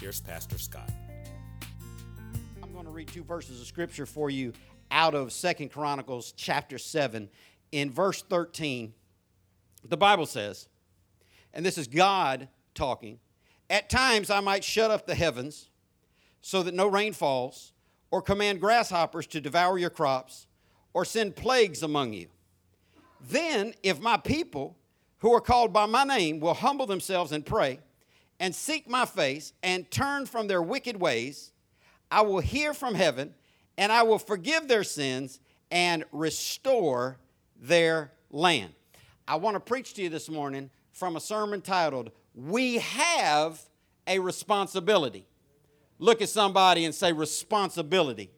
here's Pastor Scott. I'm going to read two verses of scripture for you out of Second Chronicles chapter 7. In verse 13, the Bible says, and this is God talking, "At times I might shut up the heavens so that no rain falls, or command grasshoppers to devour your crops, or send plagues among you. Then if my people who are called by my name will humble themselves and pray, and seek my face, and turn from their wicked ways, I will hear from heaven, and I will forgive their sins, and restore their land." I want to preach to you this morning from a sermon titled, "We Have a Responsibility." Look at somebody and say, responsibility.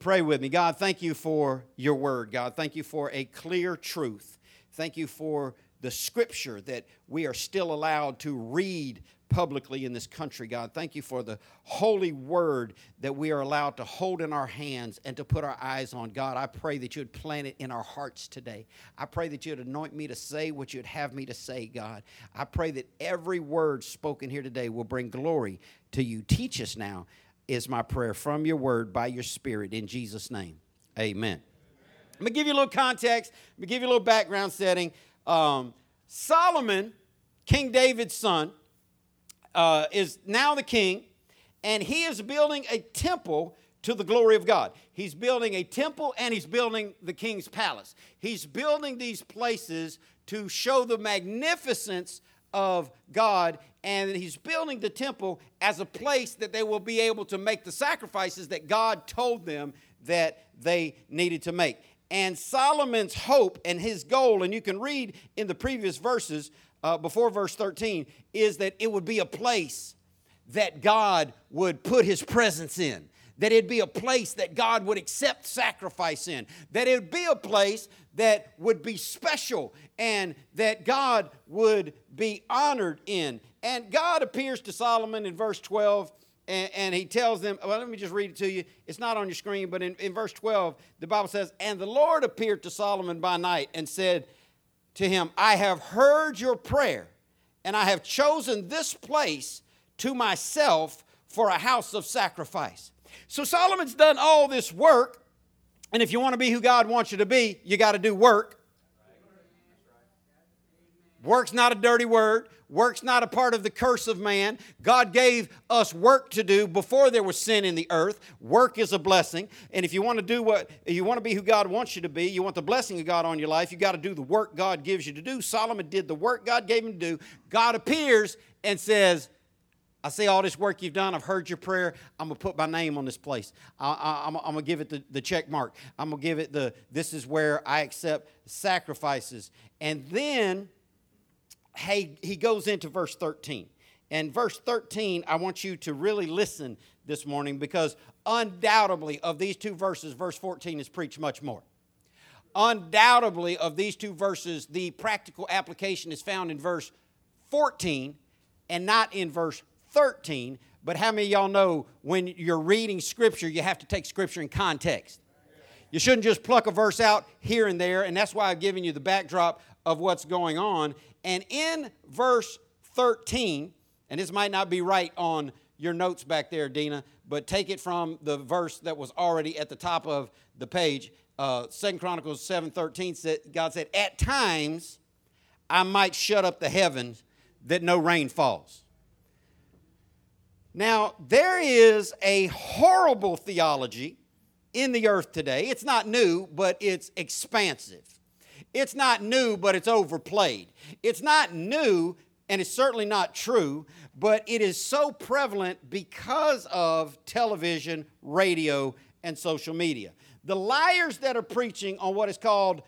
Pray with me. God, thank you for your word. God, thank you for a clear truth. Thank you for the scripture that we are still allowed to read publicly in this country, God. Thank you for the holy word that we are allowed to hold in our hands and to put our eyes on. God, I pray that you would plant it in our hearts today. I pray that you would anoint me to say what you'd have me to say, God. I pray that every word spoken here today will bring glory to you. Teach us now is my prayer from your word by your spirit in Jesus' name. Amen. I'm going to give you a little context. I'm going to give you a little background setting. Solomon, King David's son, is now the king, and he is building a temple to the glory of God. He's building a temple, and he's building the king's palace. He's building these places to show the magnificence of God, and he's building the temple as a place that they will be able to make the sacrifices that God told them that they needed to make. And Solomon's hope and his goal, and you can read in the previous verses before verse 13, is that it would be a place that God would put his presence in, that it'd be a place that God would accept sacrifice in, that it would be a place that would be special and that God would be honored in. And God appears to Solomon in verse 12. And he tells them, well, let me just read it to you. It's not on your screen, but in verse 12, the Bible says, "And the Lord appeared to Solomon by night and said to him, I have heard your prayer, and I have chosen this place to myself for a house of sacrifice." So Solomon's done all this work, and if you want to be who God wants you to be, you got to do work. Work's not a dirty word. Work's not a part of the curse of man. God gave us work to do before there was sin in the earth. Work is a blessing. And if you want to do what you want to be who God wants you to be, you want the blessing of God on your life, you got to do the work God gives you to do. Solomon did the work God gave him to do. God appears and says, "I see all this work you've done. I've heard your prayer. I'm going to put my name on this place. I'm going to give it the check mark. I'm going to give it the, this is where I accept sacrifices." And then he goes into verse 13. And verse 13, I want you to really listen this morning, because undoubtedly of these two verses, verse 14 is preached much more. Undoubtedly of these two verses, the practical application is found in verse 14 and not in verse 13. But how many of y'all know when you're reading Scripture, you have to take Scripture in context? You shouldn't just pluck a verse out here and there, and that's why I've given you the backdrop of what's going on. And in verse 13, and this might not be right on your notes back there, Dina, but take it from the verse that was already at the top of the page. Second Chronicles 7:13 said, God said, "At times I might shut up the heavens that no rain falls." Now, there is a horrible theology in the earth today. It's not new, but it's expansive. It's not new, but it's overplayed. It's not new, and it's certainly not true, but it is so prevalent because of television, radio, and social media. The liars that are preaching on what is called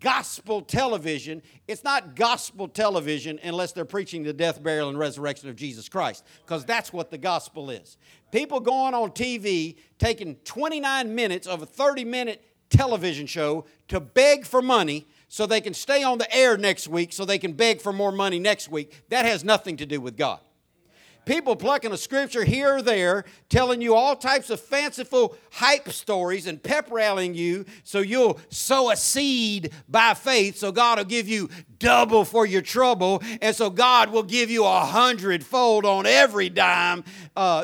gospel television. It's not gospel television unless they're preaching the death, burial, and resurrection of Jesus Christ, because that's what the gospel is. People going on TV, taking 29 minutes of a 30-minute television show to beg for money so they can stay on the air next week so they can beg for more money next week. That has nothing to do with God. People plucking a scripture here or there, telling you all types of fanciful hype stories and pep rallying you so you'll sow a seed by faith so God will give you double for your trouble, and so God will give you 100-fold on every dime.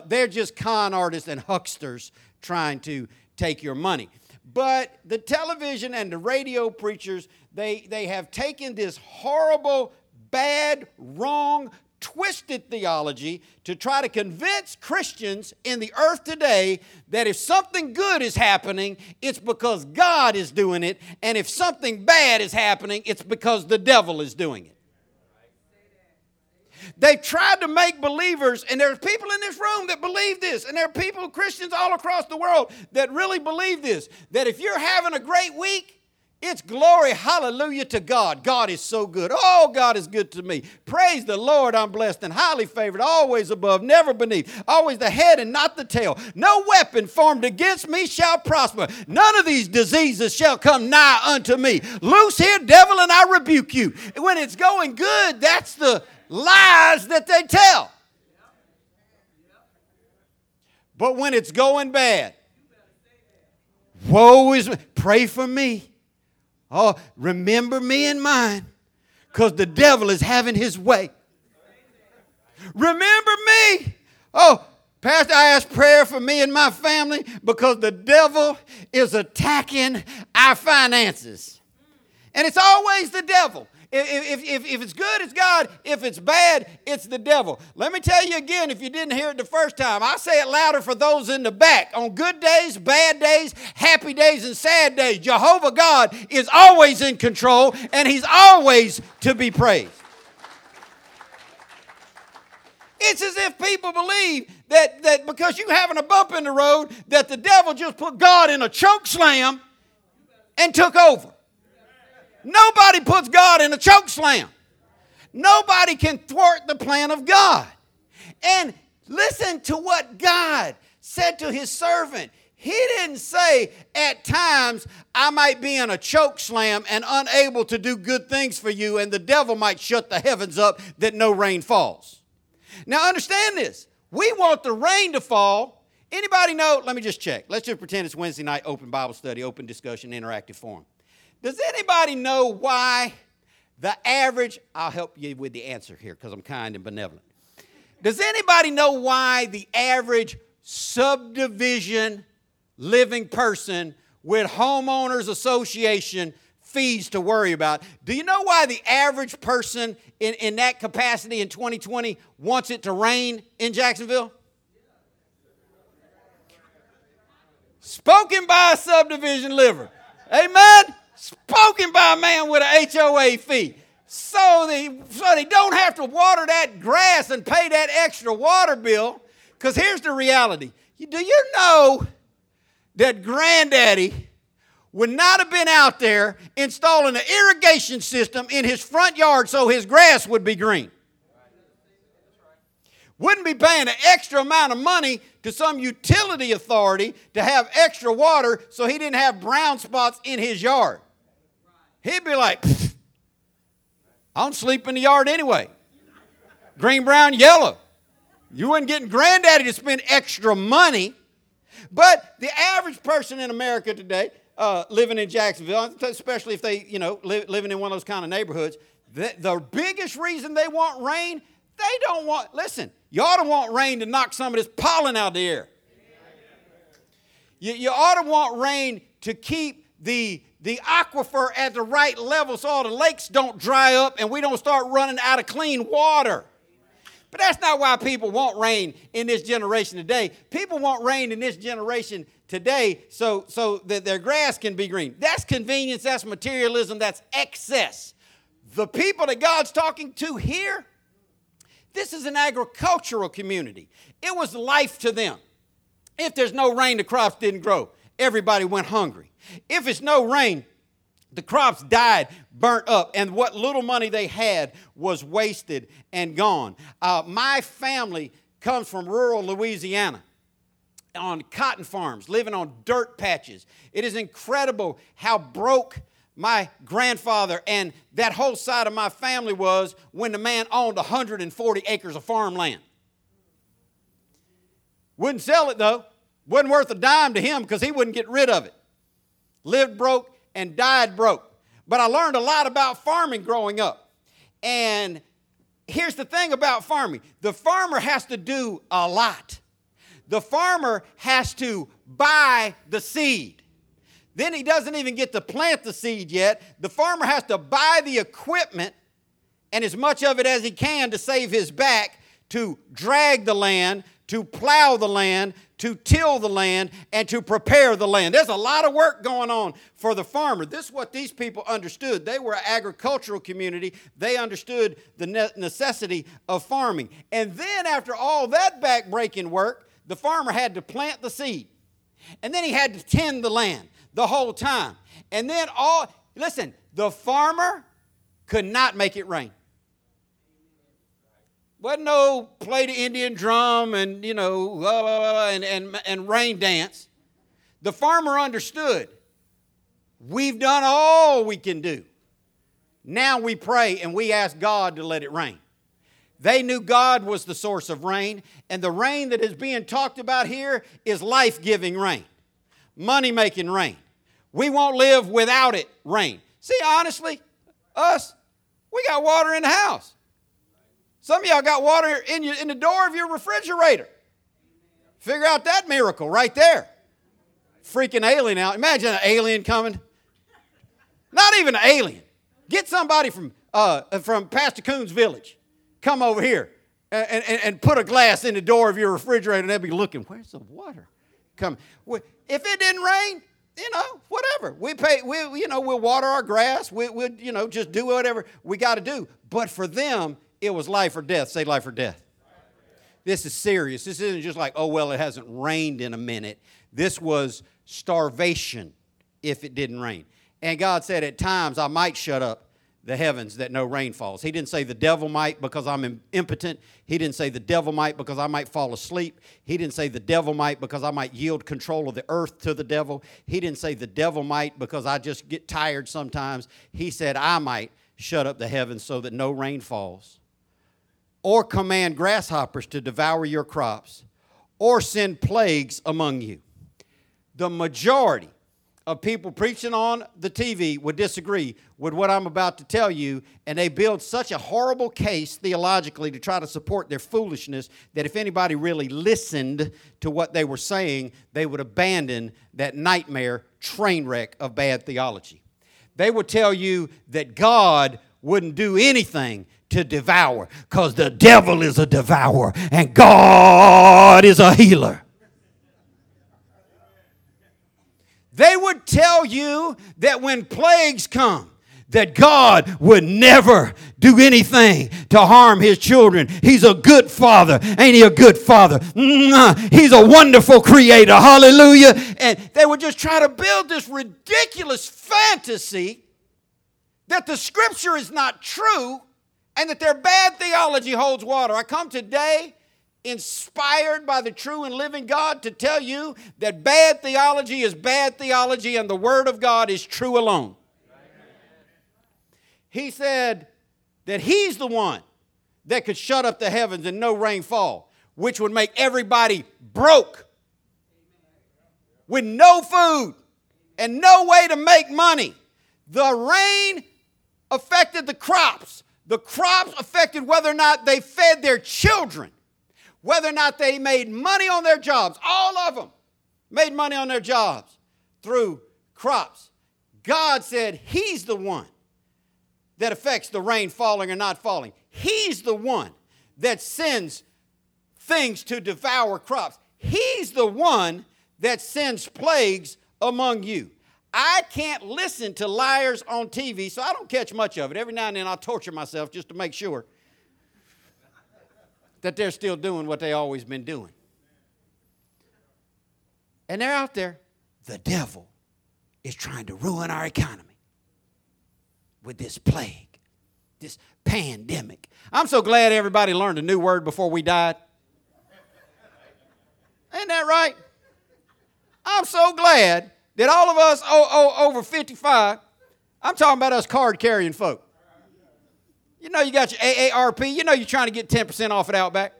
They're just con artists and hucksters trying to take your money. But the television and the radio preachers, they have taken this horrible, bad, wrong, twisted theology to try to convince Christians in the earth today that if something good is happening, it's because God is doing it, and if something bad is happening, it's because the devil is doing it. They've tried to make believers, and there are people in this room that believe this, and there are people, Christians all across the world, that really believe this, that if you're having a great week, it's glory, hallelujah to God. God is so good. Oh, God is good to me. Praise the Lord, I'm blessed and highly favored, always above, never beneath, always the head and not the tail. No weapon formed against me shall prosper. None of these diseases shall come nigh unto me. Loose here, devil, and I rebuke you. When it's going good, that's the lies that they tell. But when it's going bad, woe is me. Pray for me. Oh, remember me and mine, because the devil is having his way. Remember me. Oh, Pastor, I ask prayer for me and my family because the devil is attacking our finances. And it's always the devil. If it's good, it's God. If it's bad, it's the devil. Let me tell you again, if you didn't hear it the first time, I say it louder for those in the back. On good days, bad days, happy days, and sad days, Jehovah God is always in control, and He's always to be praised. It's as if people believe that because you're having a bump in the road, that the devil just put God in a choke slam and took over. Nobody puts God in a choke slam. Nobody can thwart the plan of God. And listen to what God said to His servant. He didn't say, at times, I might be in a choke slam and unable to do good things for you, and the devil might shut the heavens up that no rain falls. Now understand this. We want the rain to fall. Anybody know? Let me just check. Let's just pretend it's Wednesday night, open Bible study, open discussion, interactive forum. Does anybody know why the average, I'll help you with the answer here because I'm kind and benevolent. Does anybody know why the average subdivision living person with homeowners association fees to worry about? Do you know why the average person in that capacity in 2020 wants it to rain in Jacksonville? Spoken by a subdivision liver. Amen? Spoken by a man with an HOA fee. So they don't have to water that grass and pay that extra water bill. Because here's the reality. Do you know that Granddaddy would not have been out there installing an irrigation system in his front yard so his grass would be green? Wouldn't be paying an extra amount of money to some utility authority to have extra water so he didn't have brown spots in his yard. He'd be like, I don't sleep in the yard anyway. Green, brown, yellow. You weren't getting Granddaddy to spend extra money. But the average person in America today, living in Jacksonville, especially if they, living in one of those kind of neighborhoods, the biggest reason they want rain, they don't want, listen, you ought to want rain to knock some of this pollen out of the air. You ought to want rain to keep the aquifer at the right level so all the lakes don't dry up and we don't start running out of clean water. But that's not why people want rain in this generation today. People want rain in this generation today so that their grass can be green. That's convenience, that's materialism, that's excess. The people that God's talking to here, this is an agricultural community. It was life to them. If there's no rain, the crops didn't grow. Everybody went hungry. If it's no rain, The crops died, burnt up, and what little money they had was wasted and gone. My family comes from rural Louisiana on cotton farms, living on dirt patches. It is incredible how broke my grandfather and that whole side of my family was when the man owned 140 acres of farmland. Wouldn't sell it, though. Wasn't worth a dime to him because he wouldn't get rid of it. Lived broke and died broke. But I learned a lot about farming growing up. And here's the thing about farming. The farmer has to do a lot. The farmer has to buy the seed. Then he doesn't even get to plant the seed yet. The farmer has to buy the equipment and as much of it as he can to save his back, to drag the land, to plow the land, to till the land, and to prepare the land. There's a lot of work going on for the farmer. This is what these people understood. They were an agricultural community. They understood the necessity of farming. And then after all that back-breaking work, the farmer had to plant the seed. And then he had to tend the land the whole time. And then the farmer could not make it rain. Wasn't no play the Indian drum and, and rain dance. The farmer understood, we've done all we can do. Now we pray and we ask God to let it rain. They knew God was the source of rain, and the rain that is being talked about here is life-giving rain, money-making rain. We won't live without it rain. See, honestly, us, we got water in the house. Some of y'all got water in the door of your refrigerator. Figure out that miracle right there. Freaking alien out. Imagine an alien coming. Not even an alien. Get somebody from Pastor Kuhn's village. Come over here and put a glass in the door of your refrigerator, and they'll be looking, where's the water coming? If it didn't rain, whatever. We'll water our grass. We'll just do whatever we got to do. But for them, it was life or death. Say life or death. This is serious. This isn't just like, it hasn't rained in a minute. This was starvation if it didn't rain. And God said, at times I might shut up the heavens that no rain falls. He didn't say the devil might because I'm impotent. He didn't say the devil might because I might fall asleep. He didn't say the devil might because I might yield control of the earth to the devil. He didn't say the devil might because I just get tired sometimes. He said I might shut up the heavens so that no rain falls, or command grasshoppers to devour your crops, or send plagues among you. The majority of people preaching on the TV would disagree with what I'm about to tell you, and they build such a horrible case theologically to try to support their foolishness that if anybody really listened to what they were saying, they would abandon that nightmare train wreck of bad theology. They would tell you that God wouldn't do anything to devour, because the devil is a devourer and God is a healer. They would tell you that when plagues come, that God would never do anything to harm his children. He's a good father. Ain't he a good father? He's a wonderful creator. Hallelujah. And they would just try to build this ridiculous fantasy that the scripture is not true, and that their bad theology holds water. I come today, inspired by the true and living God, to tell you that bad theology is bad theology and the Word of God is true alone. Amen. He said that He's the one that could shut up the heavens and no rain fall, which would make everybody broke with no food and no way to make money. The rain affected the crops. The crops affected whether or not they fed their children, whether or not they made money on their jobs. All of them made money on their jobs through crops. God said He's the one that affects the rain falling or not falling. He's the one that sends things to devour crops. He's the one that sends plagues among you. I can't listen to liars on TV, so I don't catch much of it. Every now and then I'll torture myself just to make sure that they're still doing what they always been doing. And they're out there. The devil is trying to ruin our economy. with this plague, this pandemic. I'm so glad everybody learned a new word before we died. Ain't that right? I'm so glad that all of us over 55, I'm talking about us card-carrying folk. You know you got your AARP. You know you're trying to get 10% off at Outback.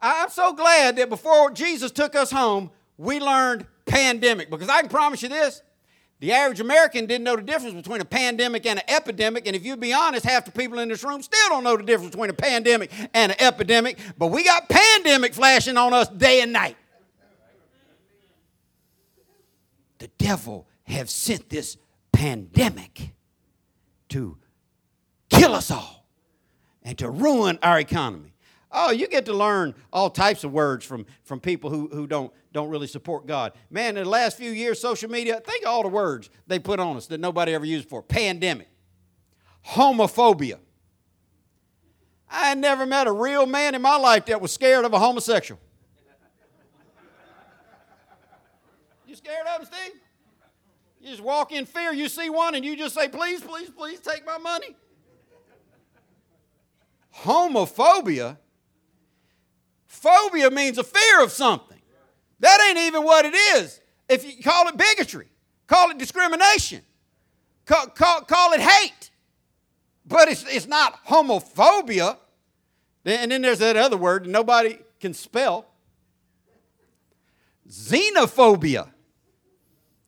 I'm so glad that before Jesus took us home, we learned pandemic. Because I can promise you this, the average American didn't know the difference between a pandemic and an epidemic. And if you be honest, half the people in this room still don't know the difference between a pandemic and an epidemic. But we got pandemic flashing on us day and night. The devil have sent this pandemic to kill us all and to ruin our economy. Oh, you get to learn all types of words from people who don't really support God. Man, in the last few years, social media, think of all the words they put on us that nobody ever used before. Pandemic. Homophobia. I never met a real man in my life that was scared of a homosexual. You scared of him, Steve? You just walk in fear, you see one, and you just say, please, please, please take my money. Homophobia. Phobia means a fear of something. That ain't even what it is. If you call it bigotry, call it discrimination, call it hate. But it's not homophobia. And then there's that other word that nobody can spell. Xenophobia.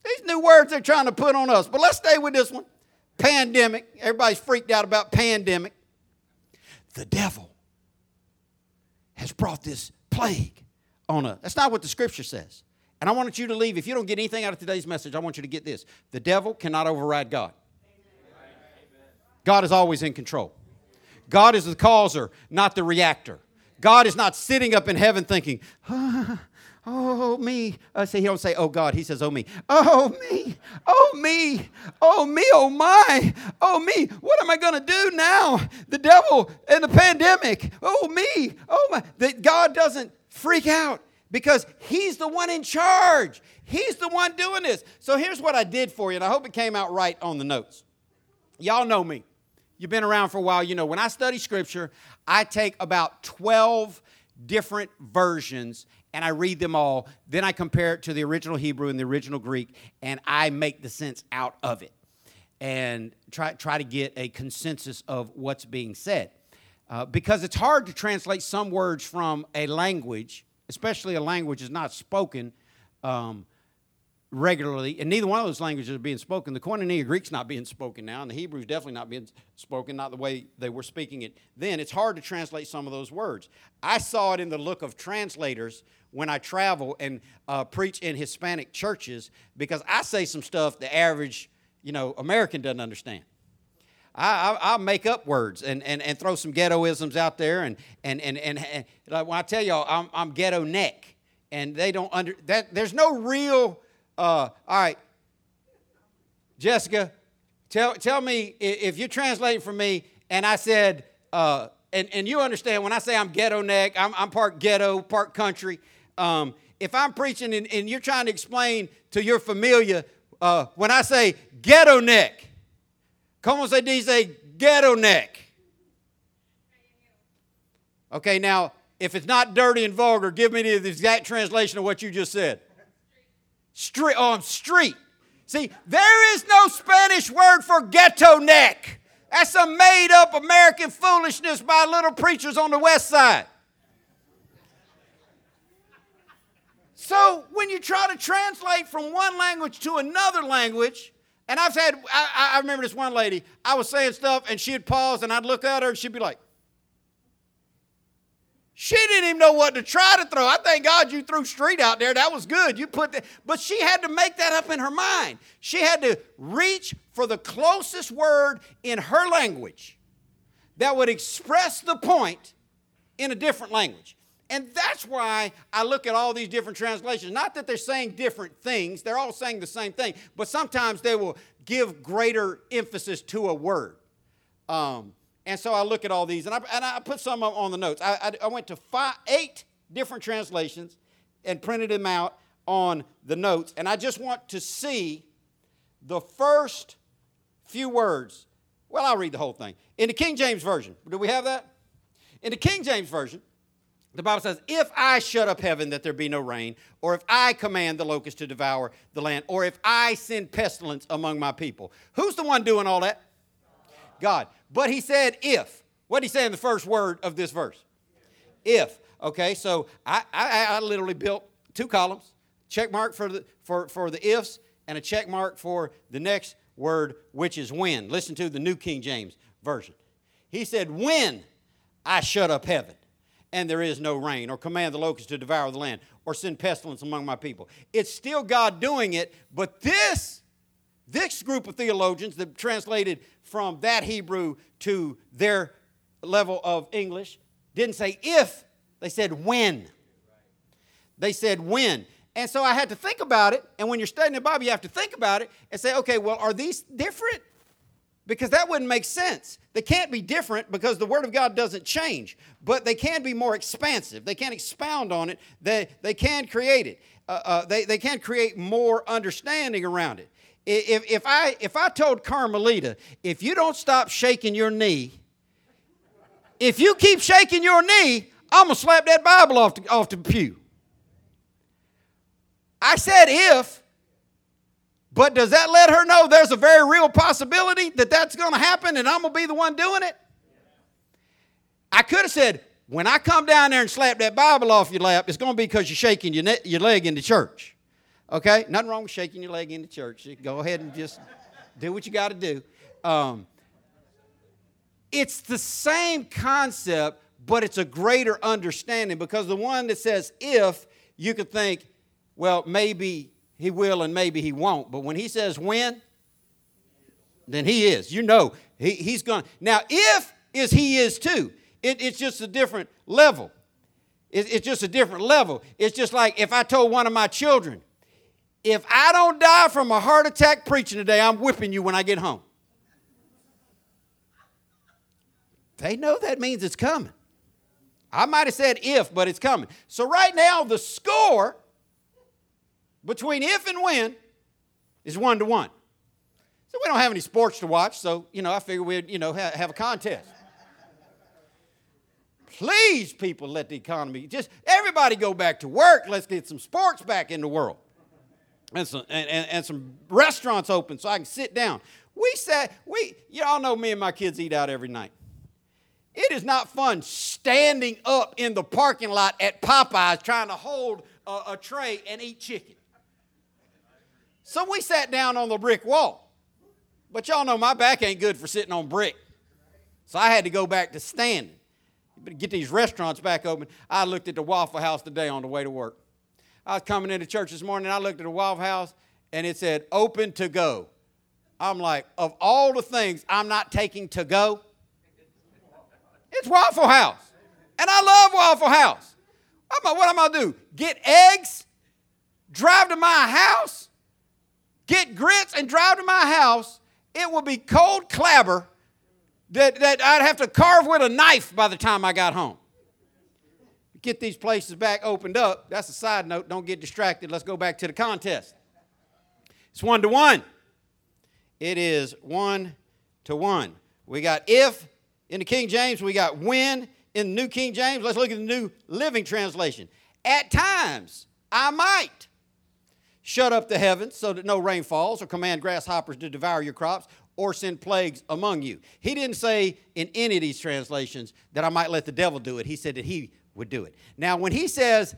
These new words they're trying to put on us. But let's stay with this one. Pandemic. Everybody's freaked out about pandemic. The devil has brought this plague on us. That's not what the scripture says. And I want you to leave. If you don't get anything out of today's message, I want you to get this. The devil cannot override God. God is always in control. God is the causer, not the reactor. God is not sitting up in heaven thinking, oh, me. See, he don't say, oh, God. He says, oh, me. Oh, me. Oh, me. Oh, me. Oh, my. Oh, me. What am I going to do now? The devil and the pandemic. Oh, me. Oh, my. That God doesn't freak out because he's the one in charge. He's the one doing this. So here's what I did for you, and I hope it came out right on the notes. Y'all know me. You've been around for a while. You know, when I study Scripture, I take about 12 different versions and I read them all. Then I compare it to the original Hebrew and the original Greek, and I make the sense out of it and try to get a consensus of what's being said. Because it's hard to translate some words from a language, especially a language that's not spoken regularly, and neither one of those languages are being spoken. The Koine Greek's not being spoken now, and the Hebrew's definitely not being spoken, not the way they were speaking it then. It's hard to translate some of those words. I saw it in the look of translators when I travel and preach in Hispanic churches, because I say some stuff the average, American doesn't understand. I make up words and throw some ghettoisms out there, and like when I tell y'all I'm ghetto neck, and they don't there's no real. All right, Jessica, tell me if you're translating for me, and I said, and you understand when I say I'm ghetto neck, I'm part ghetto, part country. If I'm preaching and you're trying to explain to your familia, when I say ghetto neck, como se dice ghetto neck? Okay, now, if it's not dirty and vulgar, give me the exact translation of what you just said. Street on street. See, there is no Spanish word for ghetto neck. That's a made-up American foolishness by little preachers on the west side. So when you try to translate from one language to another language, and I remember this one lady, I was saying stuff and she'd pause and I'd look at her and she'd be like, she didn't even know what to try to throw. I thank God you threw street out there. That was good. You put that, but she had to make that up in her mind. She had to reach for the closest word in her language that would express the point in a different language. And that's why I look at all these different translations. Not that they're saying different things. They're all saying the same thing. But sometimes they will give greater emphasis to a word. And so I look at all these, and I put some on the notes. I went to 8 different translations and printed them out on the notes. And I just want to see the first few words. Well, I'll read the whole thing. In the King James Version, do we have that? In the King James Version, the Bible says, if I shut up heaven that there be no rain, or if I command the locust to devour the land, or if I send pestilence among my people. Who's the one doing all that? God. But he said if. What did he say in the first word of this verse? If. Okay, so I literally built two columns, check mark for the ifs, and a check mark for the next word, which is when. Listen to the New King James Version. He said, when I shut up heaven and there is no rain, or command the locusts to devour the land, or send pestilence among my people. It's still God doing it, but this group of theologians that translated from that Hebrew to their level of English didn't say if, they said when. They said when. And so I had to think about it, and when you're studying the Bible, you have to think about it and say, okay, well, are these different? Because that wouldn't make sense. They can't be different because the Word of God doesn't change. But they can be more expansive. They can expound on it. They can create it. They can create more understanding around it. If I told Carmelita, if you don't stop shaking your knee, if you keep shaking your knee, I'm going to slap that Bible off the pew. I said if. But does that let her know there's a very real possibility that that's going to happen and I'm going to be the one doing it? I could have said, when I come down there and slap that Bible off your lap, it's going to be because you're shaking your leg in the church. Okay? Nothing wrong with shaking your leg in the church. Go ahead and just do what you got to do. It's the same concept, but it's a greater understanding, because the one that says if, you could think, well, maybe he will and maybe he won't. But when he says when, then he is. You know, he's going. Now, if is he is too. It's just a different level. It's just a different level. It's just like if I told one of my children, if I don't die from a heart attack preaching today, I'm whipping you when I get home. They know that means it's coming. I might have said if, but it's coming. So right now, the score between if and when is 1-1. So we don't have any sports to watch, so, I figure we'd, have a contest. Please, people, let the economy, just everybody go back to work. Let's get some sports back in the world. And some restaurants open so I can sit down. Y'all know me and my kids eat out every night. It is not fun standing up in the parking lot at Popeye's trying to hold a tray and eat chicken. So we sat down on the brick wall. But y'all know my back ain't good for sitting on brick. So I had to go back to standing. Get these restaurants back open. I looked at the Waffle House today on the way to work. I was coming into church this morning, and I looked at the Waffle House, and it said, open to go. I'm like, of all the things I'm not taking to go, it's Waffle House. And I love Waffle House. What am I going to do? Get eggs, drive to my house, get grits and drive to my house. It will be cold clabber that I'd have to carve with a knife by the time I got home. Get these places back opened up. That's a side note. Don't get distracted. Let's go back to the contest. It's 1-1. It is 1-1. We got if in the King James. We got when in the New King James. Let's look at the New Living Translation. At times, I might shut up the heavens so that no rain falls, or command grasshoppers to devour your crops, or send plagues among you. He didn't say in any of these translations that I might let the devil do it. He said that he would do it. Now, when he says,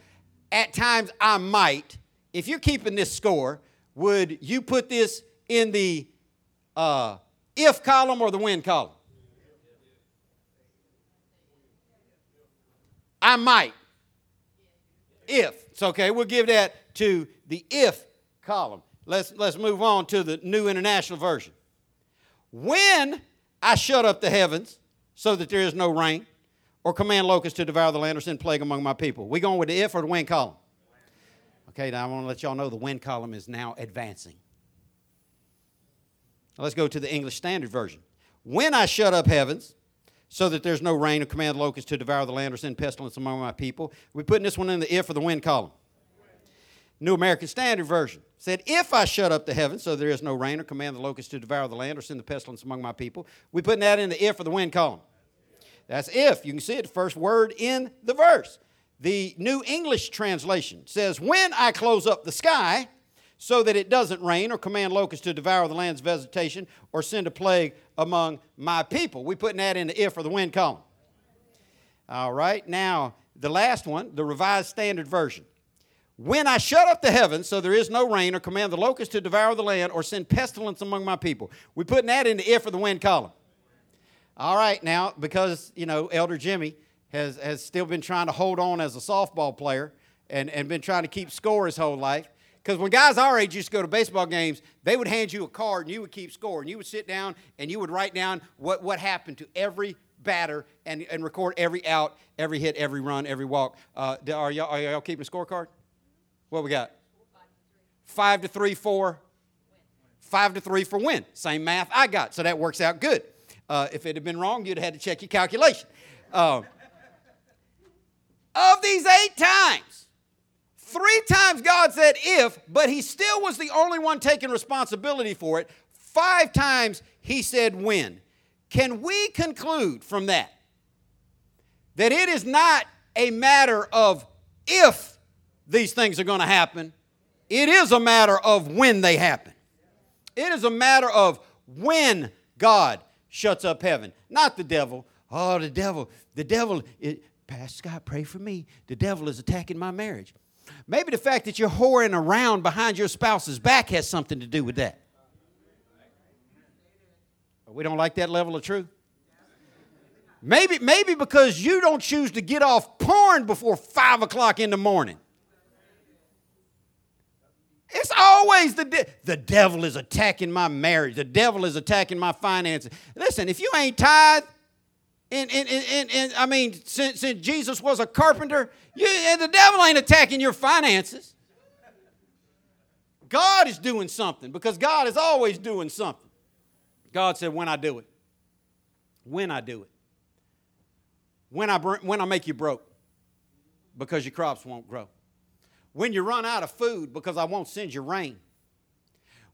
at times I might, if you're keeping this score, would you put this in the if column or the when column? I might. If. It's okay. We'll give that to the if column. Let's move on to the New International Version. When I shut up the heavens so that there is no rain, or command locusts to devour the land, or send plague among my people. We going with the if or the when column? Okay, now I want to let y'all know the when column is now advancing. Now let's go to the English Standard Version. When I shut up heavens so that there's no rain, or command locusts to devour the land, or send pestilence among my people. We're putting this one in the if or the when column. New American Standard Version said, if I shut up the heavens so there is no rain or command the locusts to devour the land or send the pestilence among my people, we're putting that in the if or the when column. That's if. You can see it, the first word in the verse. The New English Translation says, when I close up the sky so that it doesn't rain or command locusts to devour the land's vegetation or send a plague among my people. We're putting that in the if or the when column. All right, now the last one, the Revised Standard Version. When I shut up the heavens so there is no rain or command the locusts to devour the land or send pestilence among my people. We're putting that in the if or the when column. All right, now, because, you know, Elder Jimmy has still been trying to hold on as a softball player and been trying to keep score his whole life. Because when guys our age used to go to baseball games, they would hand you a card and you would keep score. And you would sit down and you would write down what happened to every batter and record every out, every hit, every run, every walk. Are y'all keeping a scorecard? What we got? 5-3 for? 5-3 for win. Same math I got. So that works out good. If it had been wrong, you'd have had to check your calculation. Of these 8 times, 3 times God said if, but he still was the only one taking responsibility for it. 5 times he said when. Can we conclude from that it is not a matter of if these things are going to happen? It is a matter of when they happen. It is a matter of when God shuts up heaven, not the devil. Oh, the devil. Pastor Scott, pray for me. The devil is attacking my marriage. Maybe the fact that you're whoring around behind your spouse's back has something to do with that. We don't like that level of truth. Maybe because you don't choose to get off porn before 5 o'clock in the morning. It's always the devil is attacking my marriage. The devil is attacking my finances. Listen, if you ain't tithe, since Jesus was a carpenter, the devil ain't attacking your finances. God is doing something because God is always doing something. God said, when I do it, when I make you broke because your crops won't grow, when you run out of food because I won't send you rain,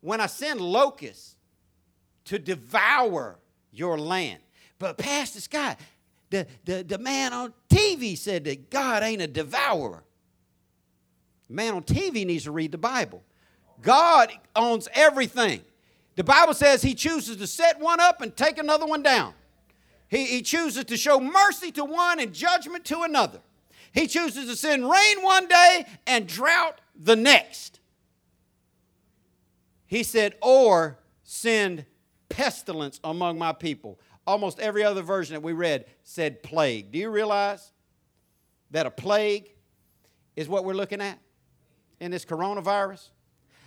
when I send locusts to devour your land. But Pastor Scott, the man on TV said that God ain't a devourer. The man on TV needs to read the Bible. God owns everything. The Bible says he chooses to set one up and take another one down. He chooses to show mercy to one and judgment to another. He chooses to send rain one day and drought the next. He said, or send pestilence among my people. Almost every other version that we read said plague. Do you realize that a plague is what we're looking at in this coronavirus?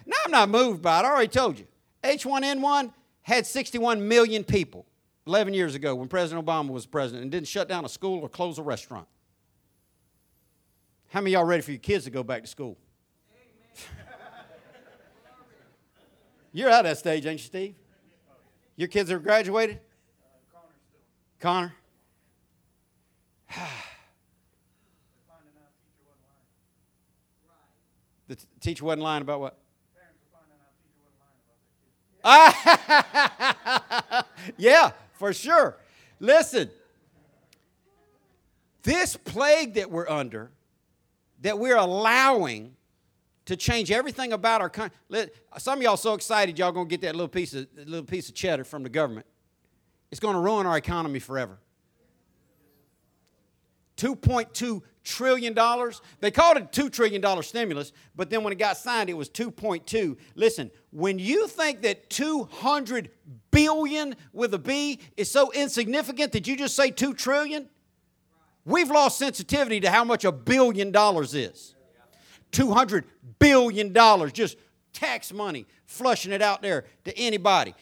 Now, I'm not moved by it. I already told you. H1N1 had 61 million people 11 years ago when President Obama was president and didn't shut down a school or close a restaurant. How many of y'all ready for your kids to go back to school? You're out of that stage, ain't you, Steve? Your kids have graduated? Connor? The teacher wasn't lying about what? Parents are finding out the teacher wasn't lying about their kids. Yeah, for sure. Listen, this plague that we're under, that we're allowing to change everything about our country. Some of y'all so excited y'all going to get that little piece of cheddar from the government. It's going to ruin our economy forever. $2.2 trillion. They called it a $2 trillion stimulus, but then when it got signed, it was 2.2. Listen, when you think that 200 billion with a B is so insignificant that you just say 2 trillion, we've lost sensitivity to how much $1 billion is. $200 billion, just tax money, flushing it out there to anybody.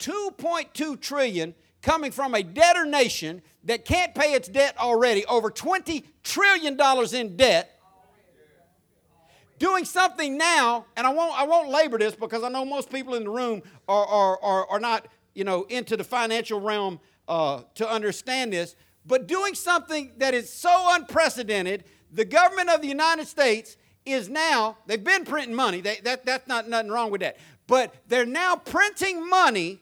$2.2 trillion coming from a debtor nation that can't pay its debt already, over $20 trillion in debt, doing something now, and I won't labor this because I know most people in the room are not, you know, into the financial realm to understand this, but doing something that is so unprecedented, the government of the United States is now, they've been printing money. That's not nothing wrong with that. But they're now printing money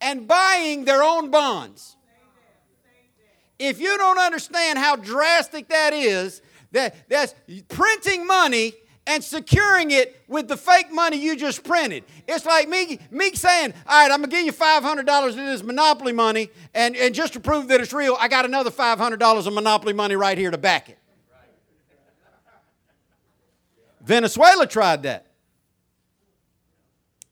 and buying their own bonds. If you don't understand how drastic that is, that's printing money and securing it with the fake money you just printed. It's like me saying, all right, I'm going to give you $500 of this Monopoly money, and just to prove that it's real, I got another $500 of Monopoly money right here to back it. Venezuela tried that,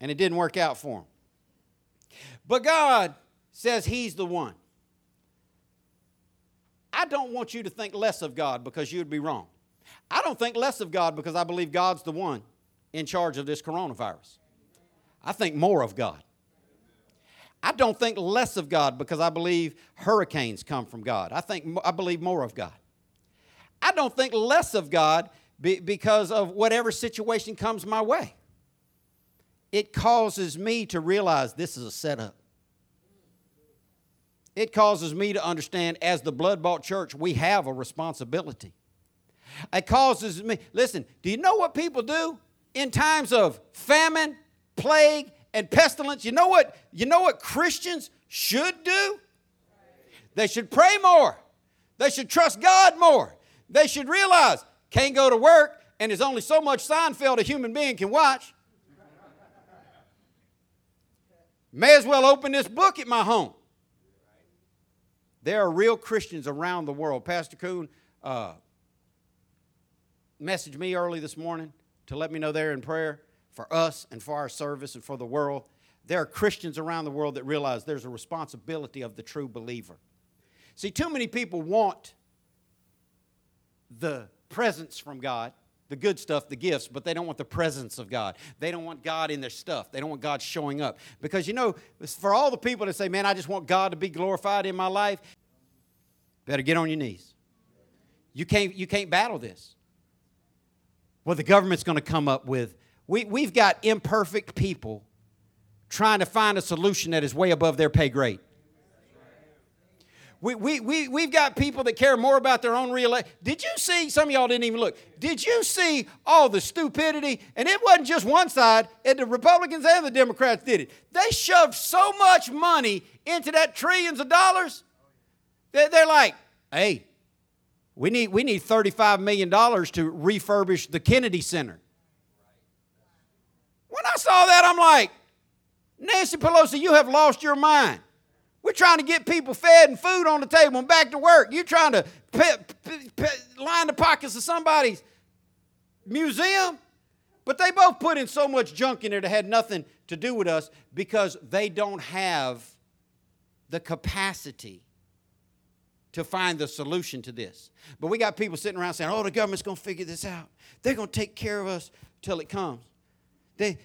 and it didn't work out for them. But God says He's the one. I don't want you to think less of God, because you would be wrong. I don't think less of God because I believe God's the one in charge of this coronavirus. I think more of God. I don't think less of God because I believe hurricanes come from God. I believe more of God. I don't think less of God because of whatever situation comes my way. It causes me to realize this is a setup. It causes me to understand, as the blood-bought church, we have a responsibility. It causes me, listen, do you know what people do in times of famine, plague, and pestilence? You know what Christians should do? They should pray more. They should trust God more. They should realize, can't go to work, and there's only so much Seinfeld a human being can watch. May as well open this book at my home. There are real Christians around the world. Pastor Kuhn messaged me early this morning to let me know they're in prayer for us and for our service and for the world. There are Christians around the world that realize there's a responsibility of the true believer. See, too many people want the presence from God, the good stuff, the gifts, but they don't want the presence of God. They don't want God in their stuff. They don't want God showing up. Because, you know, for all the people that say, man, I just want God to be glorified in my life, better get on your knees. You can't battle this. Well, the government's going to come up with, we've got imperfect people trying to find a solution that is way above their pay grade. We've got people that care more about their own reelection. Did you see, some of y'all didn't even look, did you see all the stupidity? And it wasn't just one side, and the Republicans and the Democrats did it. They shoved so much money into that trillions of dollars, they're like, hey, we need $35 million to refurbish the Kennedy Center. When I saw that, I'm like, Nancy Pelosi, you have lost your mind. We're trying to get people fed and food on the table and back to work. You're trying to line the pockets of somebody's museum. But they both put in so much junk in there that had nothing to do with us, because they don't have the capacity to find the solution to this. But we got people sitting around saying, oh, the government's going to figure this out. They're going to take care of us till it comes. You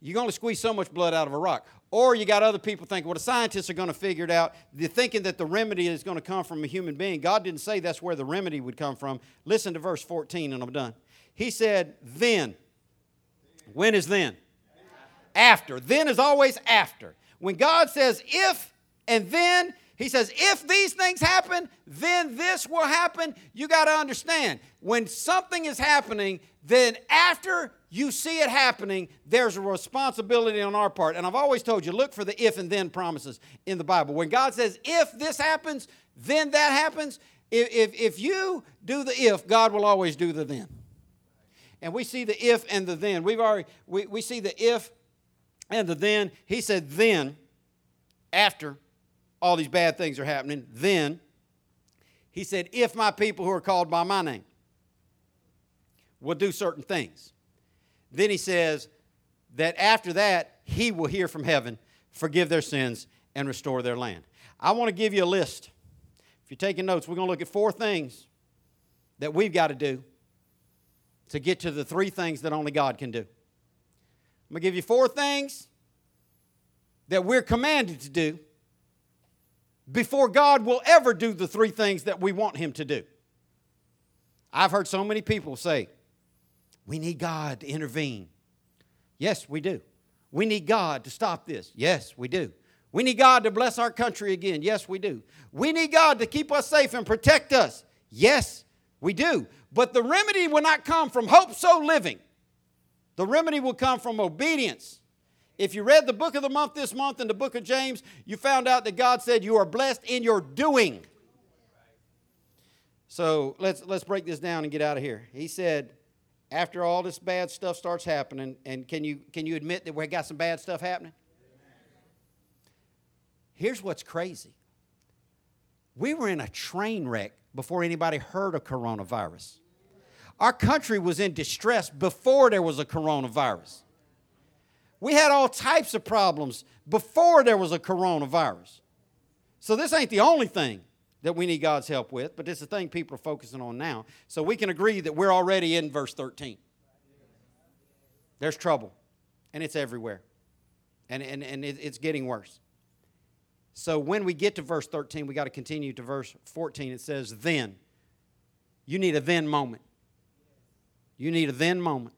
can only squeeze so much blood out of a rock. Or you got other people thinking, well, the scientists are going to figure it out. They're thinking that the remedy is going to come from a human being. God didn't say that's where the remedy would come from. Listen to verse 14, and I'm done. He said, then. When is then? After. Then is always after. When God says if and then, He says, if these things happen, then this will happen. You got to understand, when something is happening, then after you see it happening, there's a responsibility on our part. And I've always told you, look for the if and then promises in the Bible. When God says, if this happens, then that happens, if you do the if, God will always do the then. And we see the if and the then. We see the if and the then. He said, then, after all these bad things are happening, then, He said, if my people who are called by my name will do certain things. Then He says that after that, He will hear from heaven, forgive their sins, and restore their land. I want to give you a list. If you're taking notes, we're going to look at four things that we've got to do to get to the three things that only God can do. I'm going to give you four things that we're commanded to do before God will ever do the three things that we want Him to do. I've heard so many people say, we need God to intervene. Yes, we do. We need God to stop this. Yes, we do. We need God to bless our country again. Yes, we do. We need God to keep us safe and protect us. Yes, We do. But the remedy will not come from hope-so living. The remedy will come from obedience. If you read the book of the month this month in the book of James, you found out that God said you are blessed in your doing. So let's break this down and get out of here. He said, after all this bad stuff starts happening, and can you admit that we got some bad stuff happening? Here's what's crazy. We were in a train wreck before anybody heard of coronavirus. Our country was in distress before there was a coronavirus. We had all types of problems before there was a coronavirus. So this ain't the only thing that we need God's help with, but it's the thing people are focusing on now. So we can agree that we're already in verse 13. There's trouble, and it's everywhere, and it's getting worse. So when we get to verse 13, we got to continue to verse 14. It says, then. You need a then moment. You need a then moment.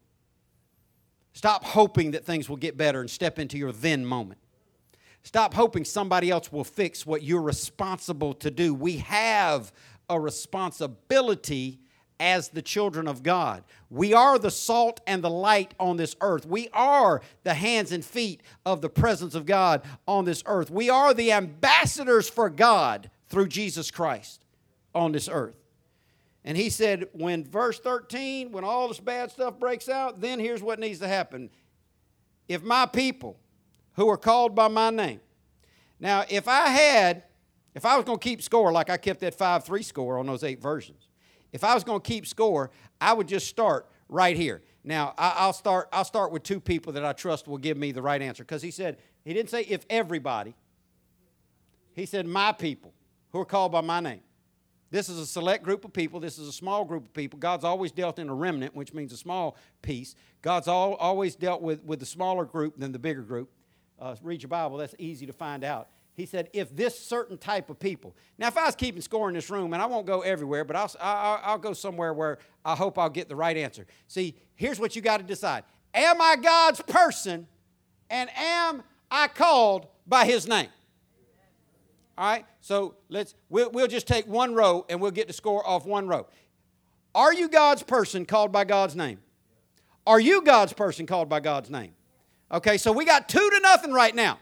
Stop hoping that things will get better and step into your then moment. Stop hoping somebody else will fix what you're responsible to do. We have a responsibility as the children of God. We are the salt and the light on this earth. We are the hands and feet of the presence of God on this earth. We are the ambassadors for God through Jesus Christ on this earth. And he said, when verse 13, when all this bad stuff breaks out, then here's what needs to happen. If my people who are called by my name. Now, if I was going to keep score like I kept that 5-3 score on those 8 versions, if I was going to keep score, I would just start right here. Now, I'll start with 2 people that I trust will give me the right answer. Because he said, he didn't say if everybody. He said, my people who are called by my name. This is a select group of people. This is a small group of people. God's always dealt in a remnant, which means a small piece. God's always dealt with the smaller group than the bigger group. Read your Bible. That's easy to find out. He said, if this certain type of people. Now, if I was keeping score in this room, and I won't go everywhere, but I'll go somewhere where I hope I'll get the right answer. See, here's what you got to decide. Am I God's person, and am I called by His name? All right? So we'll just take one row, and we'll get the score off one row. Are you God's person called by God's name? Are you God's person called by God's name? Okay, so we got 2-0 right now.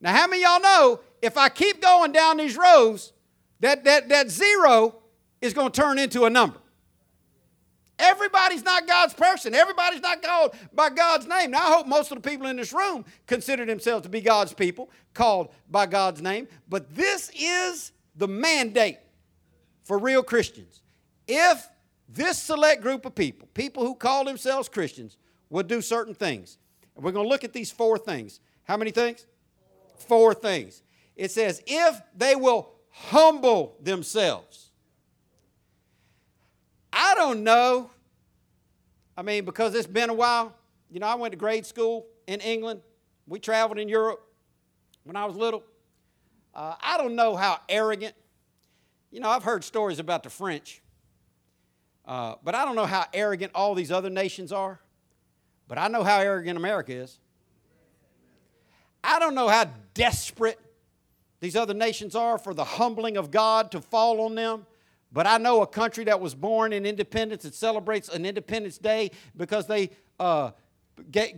Now, how many of y'all know if I keep going down these rows, that 0 is going to turn into a number? Everybody's not God's person. Everybody's not called by God's name. Now, I hope most of the people in this room consider themselves to be God's people, called by God's name. But this is the mandate for real Christians. If this select group of people who call themselves Christians, will do certain things. And we're going to look at these 4 things. How many things? 4 things. It says, if they will humble themselves. I don't know. I mean, because it's been a while. You know, I went to grade school in England. We traveled in Europe when I was little. I don't know how arrogant. You know, I've heard stories about the French. But I don't know how arrogant all these other nations are. But I know how arrogant America is. I don't know how desperate these other nations are for the humbling of God to fall on them, but I know a country that was born in independence and celebrates an Independence Day because they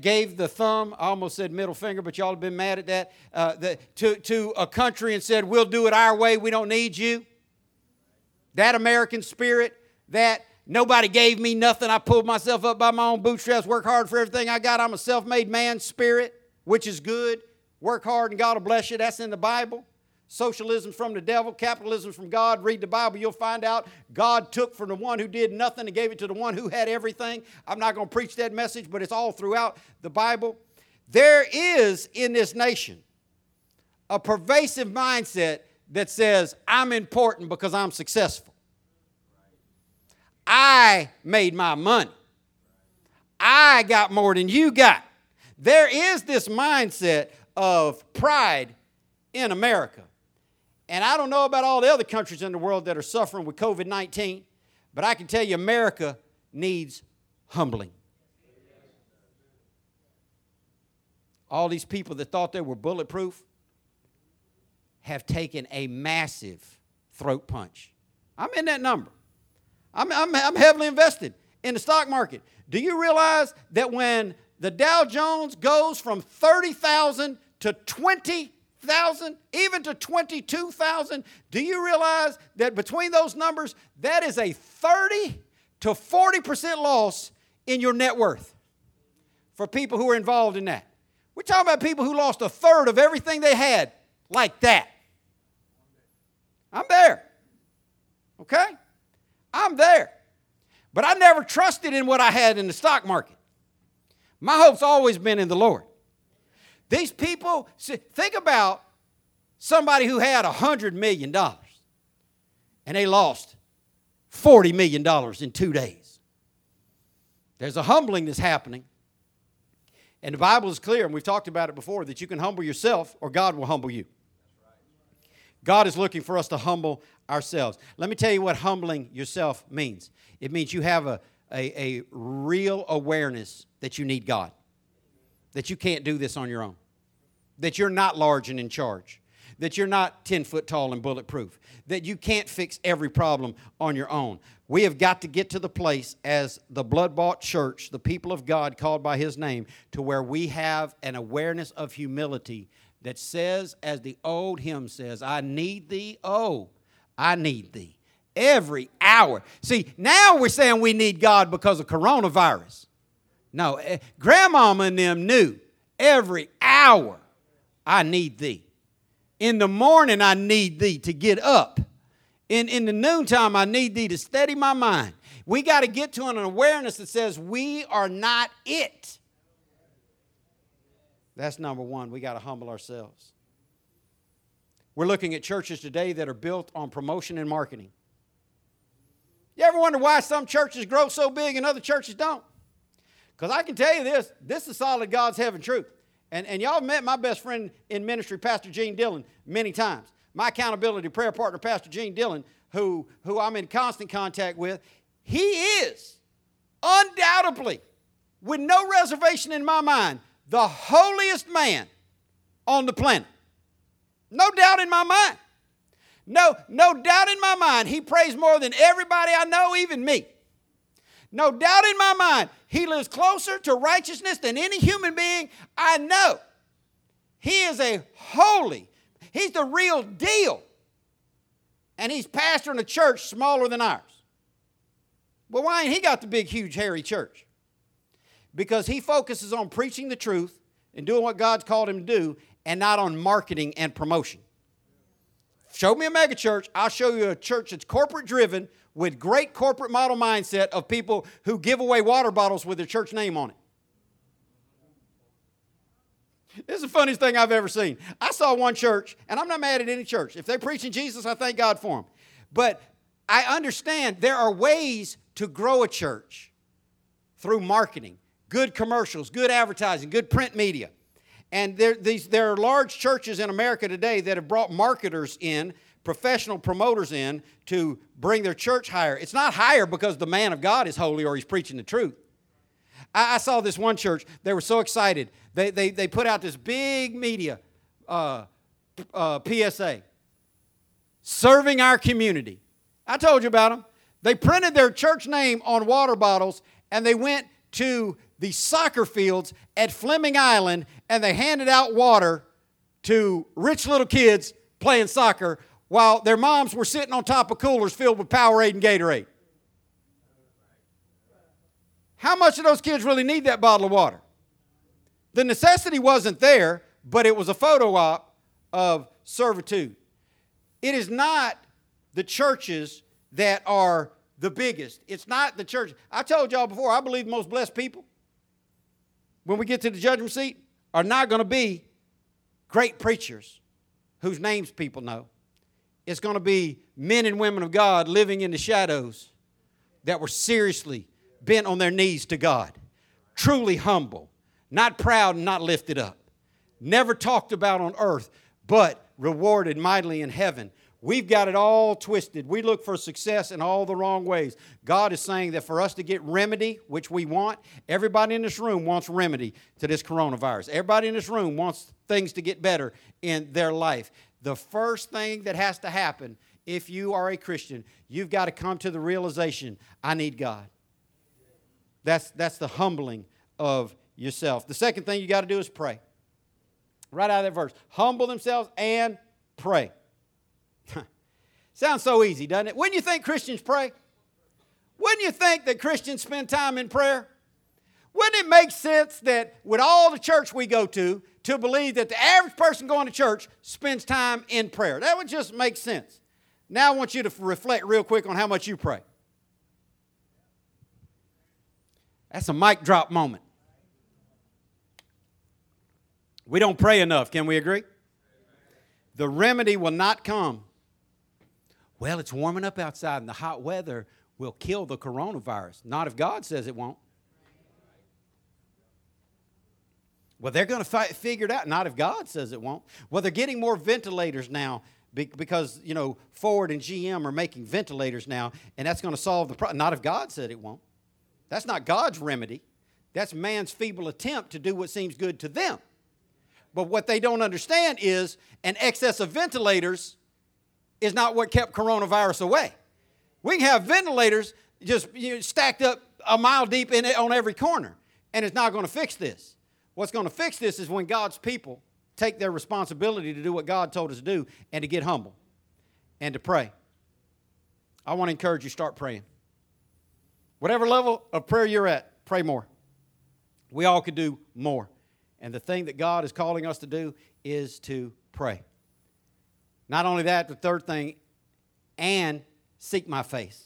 gave the thumb, I almost said middle finger, but y'all have been mad at that, to a country and said, we'll do it our way, we don't need you. That American spirit, that nobody gave me nothing, I pulled myself up by my own bootstraps, work hard for everything I got, I'm a self-made man spirit, which is good. Work hard and God will bless you. That's in the Bible. Socialism from the devil, capitalism from God. Read the Bible, you'll find out God took from the one who did nothing and gave it to the one who had everything. I'm not going to preach that message, but it's all throughout the Bible. There is in this nation a pervasive mindset that says, I'm important because I'm successful. I made my money. I got more than you got. There is this mindset of pride in America. And I don't know about all the other countries in the world that are suffering with COVID-19, but I can tell you America needs humbling. All these people that thought they were bulletproof have taken a massive throat punch. I'm in that number. I'm heavily invested in the stock market. Do you realize that when the Dow Jones goes from 30,000 to 20,000, even to 22,000, do you realize that between those numbers, that is a 30 to 40% loss in your net worth for people who are involved in that? We're talking about people who lost a third of everything they had like that. I'm there. Okay? I'm there. But I never trusted in what I had in the stock market. My hope's always been in the Lord. These people, think about somebody who had $100 million and they lost $40 million in 2 days. There's a humbling that's happening. And the Bible is clear, and we've talked about it before, that you can humble yourself or God will humble you. God is looking for us to humble ourselves. Let me tell you what humbling yourself means. It means you have a real awareness that you need God, that you can't do this on your own, that you're not large and in charge, that you're not 10 foot tall and bulletproof, that you can't fix every problem on your own. We have got to get to the place as the blood-bought church, the people of God called by His name, to where we have an awareness of humility that says, as the old hymn says, I need thee, oh, I need thee every hour. See, now we're saying we need God because of coronavirus. No, Grandmama and them knew every hour I need thee. In the morning, I need thee to get up. In the noontime, I need thee to steady my mind. We got to get to an awareness that says we are not it. That's number one. We got to humble ourselves. We're looking at churches today that are built on promotion and marketing. You ever wonder why some churches grow so big and other churches don't? Because I can tell you this. This is solid God's heaven truth. And y'all have met my best friend in ministry, Pastor Gene Dillon, many times. My accountability prayer partner, Pastor Gene Dillon, who I'm in constant contact with. He is undoubtedly, with no reservation in my mind, the holiest man on the planet. No doubt in my mind. No doubt in my mind. He prays more than everybody I know, even me. No doubt in my mind. He lives closer to righteousness than any human being I know. He is a holy. He's the real deal. And he's pastoring a church smaller than ours. Well, why ain't he got the big, huge, hairy church? Because he focuses on preaching the truth and doing what God's called him to do and not on marketing and promotion. Show me a mega church. I'll show you a church that's corporate driven with great corporate model mindset of people who give away water bottles with their church name on it. This is the funniest thing I've ever seen. I saw one church, and I'm not mad at any church. If they're preaching Jesus, I thank God for them. But I understand there are ways to grow a church through marketing. Good commercials, good advertising, good print media. And there are large churches in America today that have brought marketers in, professional promoters in, to bring their church higher. It's not higher because the man of God is holy or he's preaching the truth. I saw this one church. They were so excited. They put out this big media PSA, serving our community. I told you about them. They printed their church name on water bottles, and they went to the soccer fields at Fleming Island, and they handed out water to rich little kids playing soccer while their moms were sitting on top of coolers filled with Powerade and Gatorade. How much of those kids really need that bottle of water? The necessity wasn't there, but it was a photo op of servitude. It is not the churches that are the biggest. It's not the church. I told y'all before, I believe the most blessed people, when we get to the judgment seat, are not going to be great preachers whose names people know. It's going to be men and women of God living in the shadows that were seriously bent on their knees to God, truly humble, not proud and not lifted up, never talked about on earth, but rewarded mightily in heaven. We've got it all twisted. We look for success in all the wrong ways. God is saying that for us to get remedy, which we want, everybody in this room wants remedy to this coronavirus. Everybody in this room wants things to get better in their life. The first thing that has to happen if you are a Christian, you've got to come to the realization, I need God. That's the humbling of yourself. The second thing you got to do is pray. Right out of that verse. Humble themselves and pray. Sounds so easy, doesn't it? Wouldn't you think Christians pray? Wouldn't you think that Christians spend time in prayer? Wouldn't it make sense that with all the church we go to believe that the average person going to church spends time in prayer? That would just make sense. Now I want you to reflect real quick on how much you pray. That's a mic drop moment. We don't pray enough. Can we agree? The remedy will not come. Well, it's warming up outside and the hot weather will kill the coronavirus. Not if God says it won't. Well, they're going to figure it out. Not if God says it won't. Well, they're getting more ventilators now because, you know, Ford and GM are making ventilators now, and that's going to solve the problem. Not if God said it won't. That's not God's remedy. That's man's feeble attempt to do what seems good to them. But what they don't understand is an excess of ventilators is not what kept coronavirus away. We can have ventilators just stacked up a mile deep in it on every corner, and it's not going to fix this. What's going to fix this is when God's people take their responsibility to do what God told us to do and to get humble and to pray. I want to encourage you, start praying. Whatever level of prayer you're at, pray more. We all could do more. And the thing that God is calling us to do is to pray. Not only that, the third thing, and seek my face.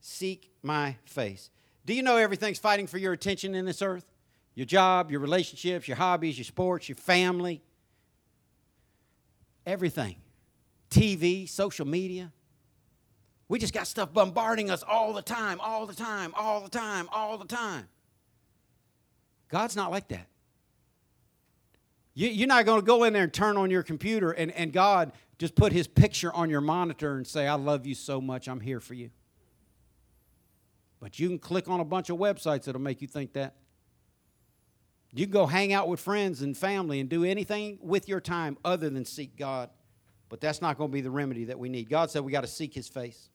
Seek my face. Do you know everything's fighting for your attention in this earth? Your job, your relationships, your hobbies, your sports, your family. Everything. TV, social media. We just got stuff bombarding us all the time. God's not like that. You're not going to go in there and turn on your computer and God just put his picture on your monitor and say, I love you so much, I'm here for you. But you can click on a bunch of websites that'll make you think that. You can go hang out with friends and family and do anything with your time other than seek God. But that's not going to be the remedy that we need. God said we got to seek his face.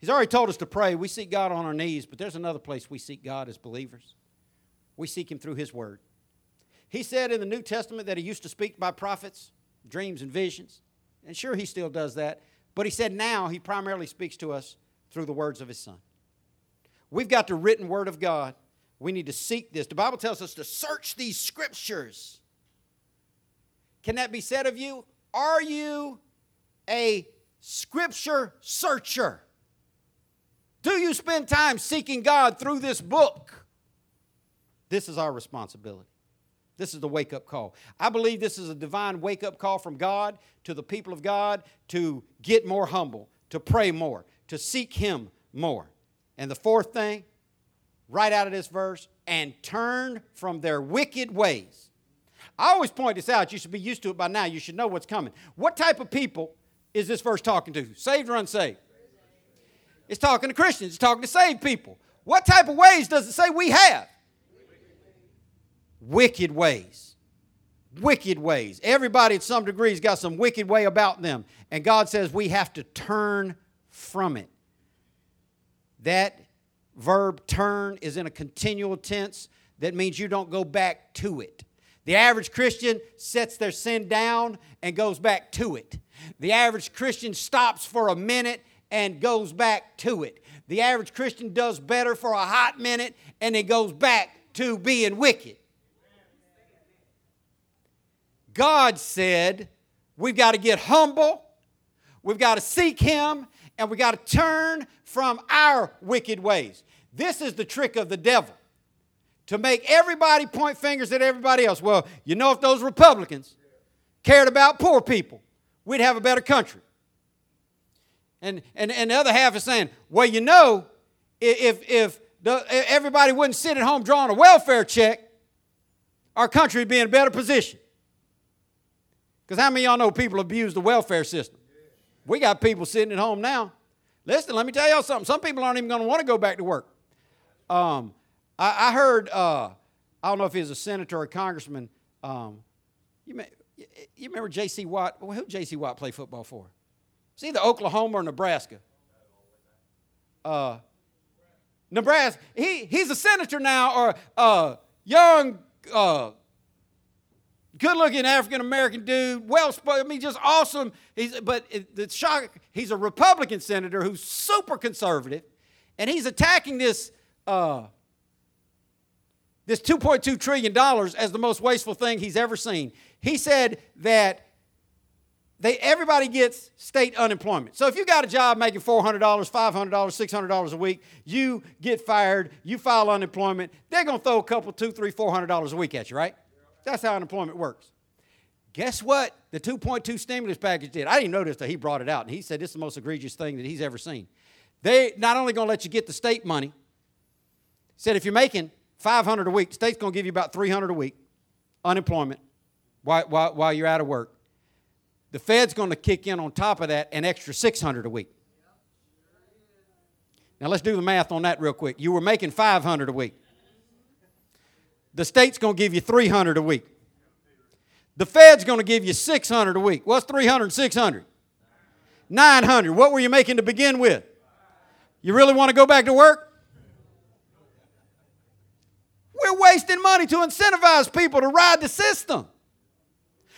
He's already told us to pray. We seek God on our knees, but there's another place we seek God as believers. We seek him through his word. He said in the New Testament that he used to speak by prophets, dreams and visions. And sure, he still does that. But he said now he primarily speaks to us through the words of his son. We've got the written word of God. We need to seek this. The Bible tells us to search these scriptures. Can that be said of you? Are you a scripture searcher? Do you spend time seeking God through this book? This is our responsibility. This is the wake-up call. I believe this is a divine wake-up call from God to the people of God to get more humble, to pray more, to seek him more. And the fourth thing, right out of this verse, and turn from their wicked ways. I always point this out. You should be used to it by now. You should know what's coming. What type of people is this verse talking to? Saved or unsaved? It's talking to Christians. It's talking to saved people. What type of ways does it say we have? Wicked ways. Wicked ways. Everybody at some degree has got some wicked way about them. And God says we have to turn from it. That verb turn is in a continual tense. That means you don't go back to it. The average Christian sets their sin down and goes back to it. The average Christian stops for a minute and goes back to it. The average Christian does better for a hot minute and then goes back to being wicked. God said, we've got to get humble, we've got to seek him, and we've got to turn from our wicked ways. This is the trick of the devil, to make everybody point fingers at everybody else. Well, you know, if those Republicans cared about poor people, we'd have a better country. And the other half is saying, well, you know, if everybody wouldn't sit at home drawing a welfare check, our country would be in a better position. Because how many of y'all know people abuse the welfare system? We got people sitting at home now. Listen, let me tell y'all something. Some people aren't even going to want to go back to work. I heard, I don't know if he was a senator or a congressman. You remember J.C. Watt? Well, who J.C. Watt play football for? It's either Oklahoma or Nebraska. Nebraska. He's a senator now, or young, good-looking African-American dude. Well-spoken. I mean, just awesome. He's a Republican senator who's super conservative, and he's attacking this. This $2.2 trillion as the most wasteful thing he's ever seen. He said that everybody gets state unemployment. So if you got a job making $400, $500, $600 a week, you get fired, you file unemployment, they're going to throw a couple, $200, $300, $400 a week at you, right? That's how unemployment works. Guess what the 2.2 stimulus package did? I didn't notice that he brought it out, and he said this is the most egregious thing that he's ever seen. They not only going to let you get the state money, said if you're making $500 a week, the state's going to give you about $300 a week, unemployment, while you're out of work. The Fed's going to kick in on top of that an extra $600 a week. Now, let's do the math on that real quick. You were making $500 a week. The state's going to give you $300 a week. The Fed's going to give you $600 a week. What's $300 and $600? $900. What were you making to begin with? You really want to go back to work? We're wasting money to incentivize people to ride the system.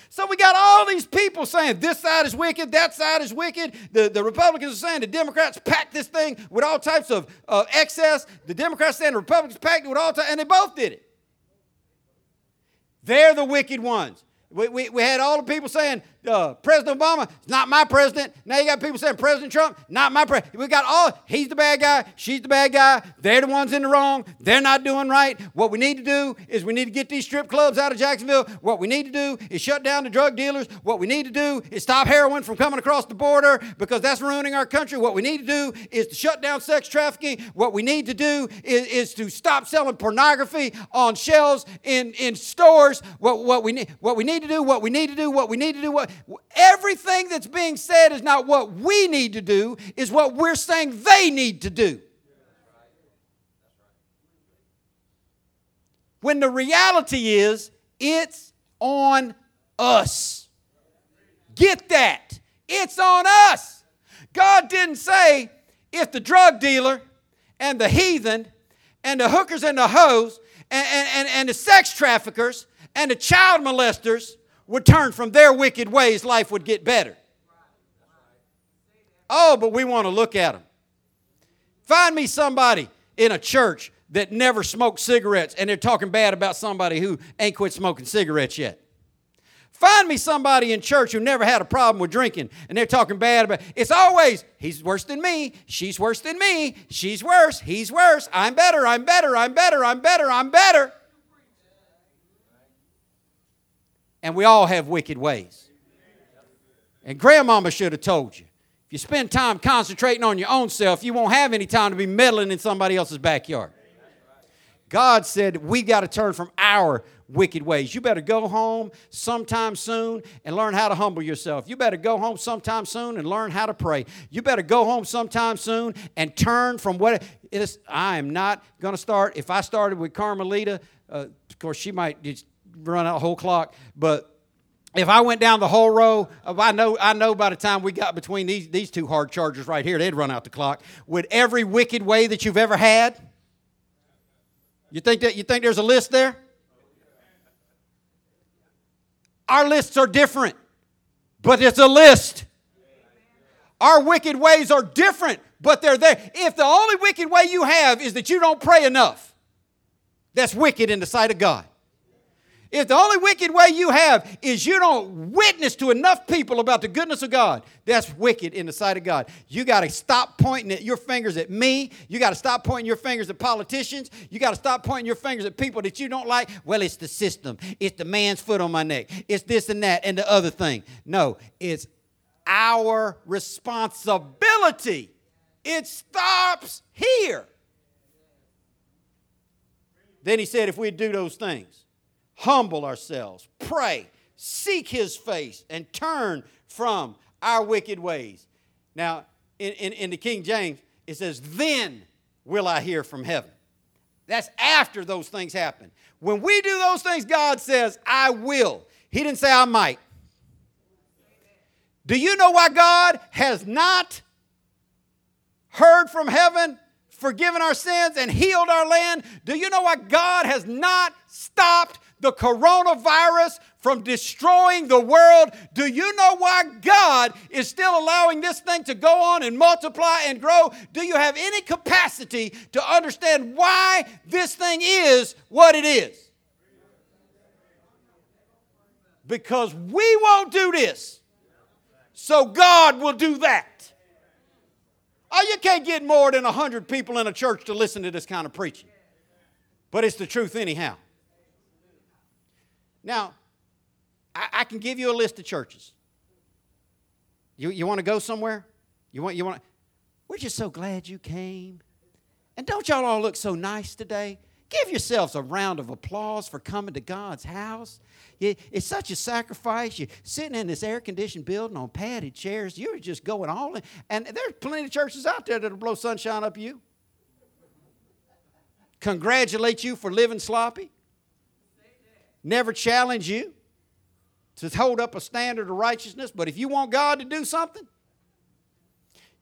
So we got all these people saying this side is wicked, that side is wicked. The Republicans are saying the Democrats packed this thing with all types of excess. The Democrats saying the Republicans packed it with all types, and they both did it. They're the wicked ones. We had all the people saying President Obama is not my president. Now you got people saying President Trump, not my president. We got all, he's the bad guy, she's the bad guy. They're the ones in the wrong. They're not doing right. What we need to do is we need to get these strip clubs out of Jacksonville. What we need to do is shut down the drug dealers. What we need to do is stop heroin from coming across the border because that's ruining our country. What we need to do is to shut down sex trafficking. What we need to do is to stop selling pornography on shelves in stores. What we need to do. Everything that's being said is not what we need to do, is what we're saying they need to do. When the reality is, it's on us. Get that. It's on us. God didn't say if the drug dealer and the heathen and the hookers and the hoes and the sex traffickers and the child molesters would turn from their wicked ways, life would get better. Oh, but we want to look at them. Find me somebody in a church that never smoked cigarettes and they're talking bad about somebody who ain't quit smoking cigarettes yet. Find me somebody in church who never had a problem with drinking and they're talking bad about it. It's always, he's worse than me, she's worse than me, she's worse, he's worse, I'm better, I'm better, I'm better, I'm better, I'm better. And we all have wicked ways. And grandmama should have told you, if you spend time concentrating on your own self, you won't have any time to be meddling in somebody else's backyard. God said we got to turn from our wicked ways. You better go home sometime soon and learn how to humble yourself. You better go home sometime soon and learn how to pray. You better go home sometime soon and turn from what it is. I am not going to start. If I started with Carmelita, of course, she might just run out the whole clock, but if I went down the whole row, I know by the time we got between these two hard chargers right here, they'd run out the clock. With every wicked way that you've ever had, you think there's a list there? Our lists are different, but it's a list. Our wicked ways are different, but they're there. If the only wicked way you have is that you don't pray enough, that's wicked in the sight of God. If the only wicked way you have is you don't witness to enough people about the goodness of God, that's wicked in the sight of God. You got to stop pointing your fingers at me. You got to stop pointing your fingers at politicians. You got to stop pointing your fingers at people that you don't like. Well, it's the system. It's the man's foot on my neck. It's this and that and the other thing. No, it's our responsibility. It stops here. Then he said if we do those things, humble ourselves, pray, seek his face, and turn from our wicked ways. Now, in the King James, it says, then will I hear from heaven. That's after those things happen. When we do those things, God says, I will. He didn't say I might. Do you know why God has not heard from heaven, forgiven our sins, and healed our land? Do you know why God has not stopped the coronavirus from destroying the world? Do you know why God is still allowing this thing to go on and multiply and grow? Do you have any capacity to understand why this thing is what it is? Because we won't do this, so God will do that. Oh, you can't get more than 100 people in a church to listen to this kind of preaching. But it's the truth anyhow. Now, I can give you a list of churches. You want to go somewhere? You want? We're just so glad you came. And don't y'all all look so nice today. Give yourselves a round of applause for coming to God's house. It's such a sacrifice. You're sitting in this air-conditioned building on padded chairs. You're just going all in. And there's plenty of churches out there that'll blow sunshine up you. Congratulate you for living sloppy. Never challenge you to hold up a standard of righteousness. But if you want God to do something,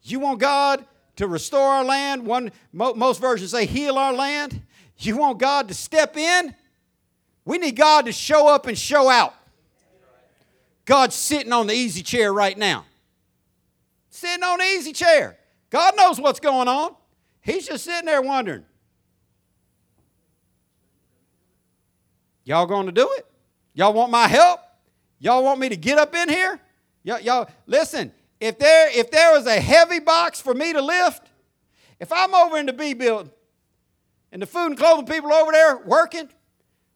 you want God to restore our land. Most versions say heal our land. You want God to step in? We need God to show up and show out. God's sitting on the easy chair right now. Sitting on the easy chair. God knows what's going on. He's just sitting there wondering. Y'all going to do it? Y'all want my help? Y'all want me to get up in here? Y'all listen, if there was a heavy box for me to lift, if I'm over in the B building, and the food and clothing people over there working,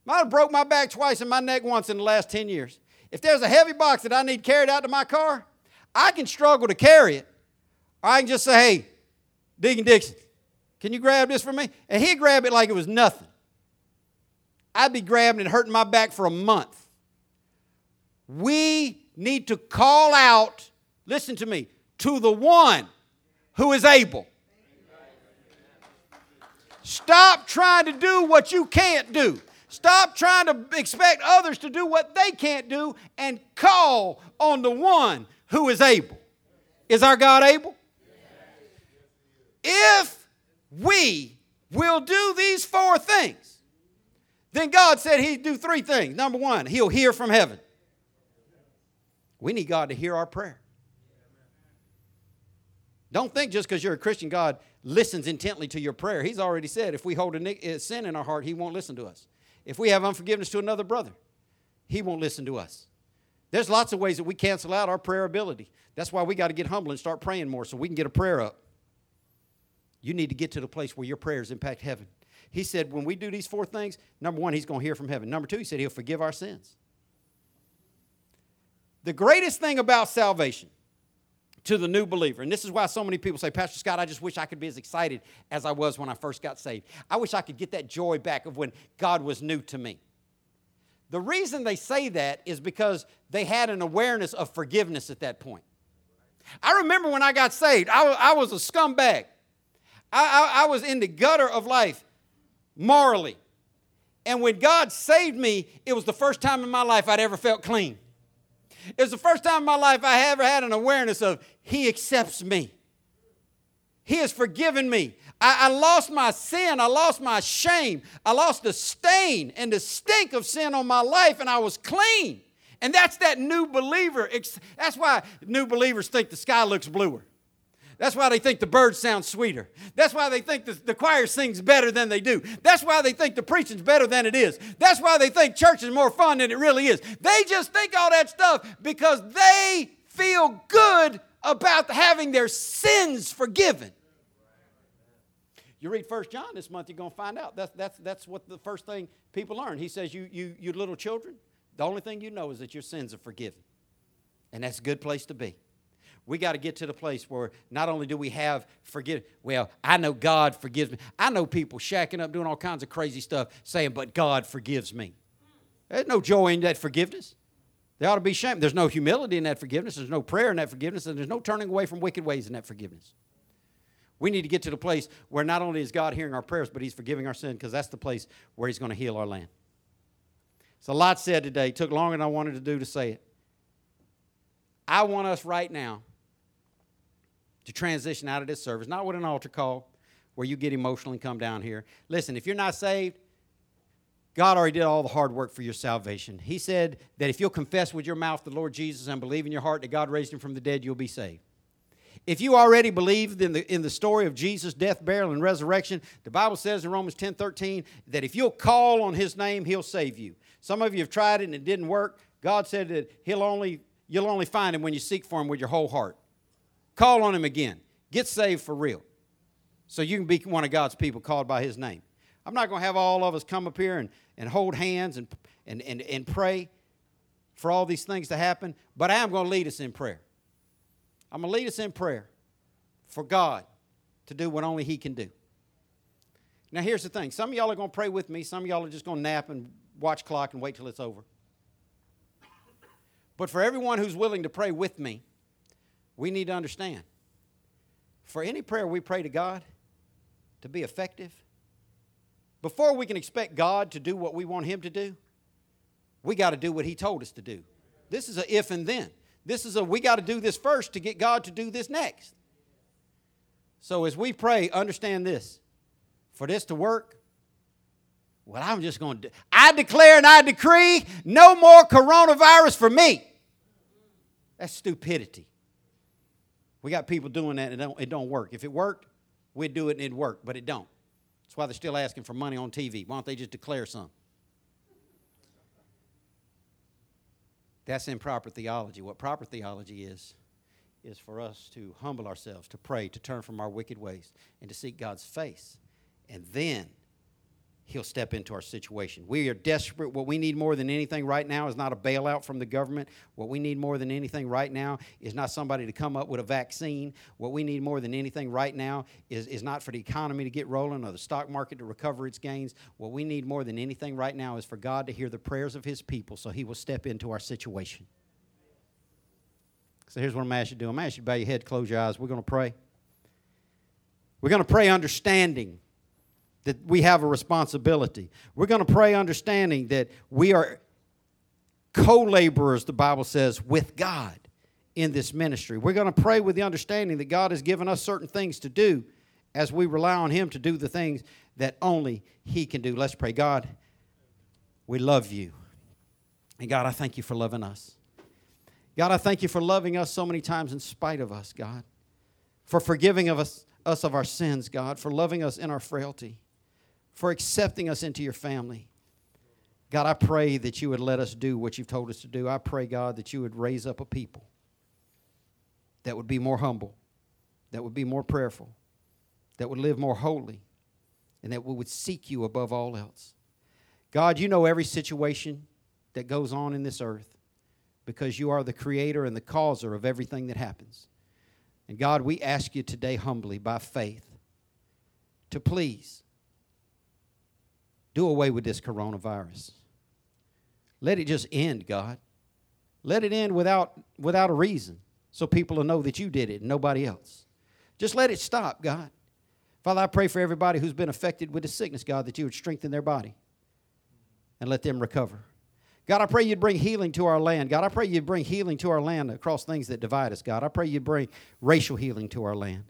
might have broke my back twice and my neck once in the last 10 years. If there's a heavy box that I need carried out to my car, I can struggle to carry it. Or I can just say, hey, Deacon Dixon, can you grab this for me? And he'd grab it like it was nothing. I'd be grabbing and hurting my back for a month. We need to call out, listen to me, to the one who is able. Stop trying to do what you can't do. Stop trying to expect others to do what they can't do and call on the one who is able. Is our God able? If we will do these four things, then God said he'd do three things. Number one, he'll hear from heaven. We need God to hear our prayer. Don't think just because you're a Christian, God listens intently to your prayer. He's already said if we hold a sin in our heart, he won't listen to us. If we have unforgiveness to another brother, he won't listen to us. There's lots of ways that we cancel out our prayer ability. That's why we got to get humble and start praying more so we can get a prayer up. You need to get to the place where your prayers impact heaven. He said when we do these four things, number one, he's going to hear from heaven. Number two, he said he'll forgive our sins. The greatest thing about salvation to the new believer. And this is why so many people say, Pastor Scott, I just wish I could be as excited as I was when I first got saved. I wish I could get that joy back of when God was new to me. The reason they say that is because they had an awareness of forgiveness at that point. I remember when I got saved, I was a scumbag. I was in the gutter of life morally. And when God saved me, it was the first time in my life I'd ever felt clean. It was the first time in my life I ever had an awareness of he accepts me. He has forgiven me. I lost my sin. I lost my shame. I lost the stain and the stink of sin on my life, and I was clean. And that's that new believer. That's why new believers think the sky looks bluer. That's why they think the birds sound sweeter. That's why they think the choir sings better than they do. That's why they think the preaching's better than it is. That's why they think church is more fun than it really is. They just think all that stuff because they feel good about having their sins forgiven. You read 1 John this month, you're going to find out. That's what the first thing people learn. He says, you little children, the only thing you know is that your sins are forgiven. And that's a good place to be. We got to get to the place where not only do we have forgiveness, well, I know God forgives me. I know people shacking up, doing all kinds of crazy stuff, saying, but God forgives me. There's no joy in that forgiveness. There ought to be shame. There's no humility in that forgiveness. There's no prayer in that forgiveness. And there's no turning away from wicked ways in that forgiveness. We need to get to the place where not only is God hearing our prayers, but he's forgiving our sin, because that's the place where he's going to heal our land. It's a lot said today. It took longer than I wanted to say it. I want us right now to transition out of this service, not with an altar call where you get emotional and come down here. Listen, if you're not saved, God already did all the hard work for your salvation. He said that if you'll confess with your mouth the Lord Jesus and believe in your heart that God raised him from the dead, you'll be saved. If you already believed in the story of Jesus' death, burial, and resurrection, the Bible says in Romans 10:13 that if you'll call on his name, he'll save you. Some of you have tried it and it didn't work. God said that you'll only find him when you seek for him with your whole heart. Call on him again. Get saved for real. So you can be one of God's people called by his name. I'm not going to have all of us come up here and hold hands and pray for all these things to happen, but I am going to lead us in prayer. I'm going to lead us in prayer for God to do what only he can do. Now, here's the thing. Some of y'all are going to pray with me. Some of y'all are just going to nap and watch clock and wait till it's over. But for everyone who's willing to pray with me, we need to understand, for any prayer we pray to God to be effective, before we can expect God to do what we want him to do, we got to do what he told us to do. This is an if and then. This is we got to do this first to get God to do this next. So as we pray, understand this. For this to work, well, I'm just going to I declare and I decree no more coronavirus for me. That's stupidity. We got people doing that and it don't work. If it worked, we'd do it and it'd work, but it don't. That's why they're still asking for money on TV. Why don't they just declare some? That's improper theology. What proper theology is for us to humble ourselves, to pray, to turn from our wicked ways, and to seek God's face. And then he'll step into our situation. We are desperate. What we need more than anything right now is not a bailout from the government. What we need more than anything right now is not somebody to come up with a vaccine. What we need more than anything right now is not for the economy to get rolling or the stock market to recover its gains. What we need more than anything right now is for God to hear the prayers of his people so he will step into our situation. So here's what I'm going to ask you to do. I'm going to ask you to bow your head, close your eyes. We're going to pray. We're going to pray understanding that we have a responsibility. We're going to pray understanding that we are co-laborers, the Bible says, with God in this ministry. We're going to pray with the understanding that God has given us certain things to do as we rely on him to do the things that only he can do. Let's pray. God, we love you. And God, I thank you for loving us. God, I thank you for loving us so many times in spite of us, God, for forgiving of us of our sins, God, for loving us in our frailty, for accepting us into your family. God, I pray that you would let us do what you've told us to do. I pray, God, that you would raise up a people that would be more humble, that would be more prayerful, that would live more holy, and that we would seek you above all else. God, you know every situation that goes on in this earth because you are the creator and the causer of everything that happens. And God, we ask you today humbly by faith to please do away with this coronavirus. Let it just end, God. Let it end without a reason so people will know that you did it and nobody else. Just let it stop, God. Father, I pray for everybody who's been affected with the sickness, God, that you would strengthen their body and let them recover. God, I pray you'd bring healing to our land. God, I pray you'd bring healing to our land across things that divide us, God. I pray you'd bring racial healing to our land.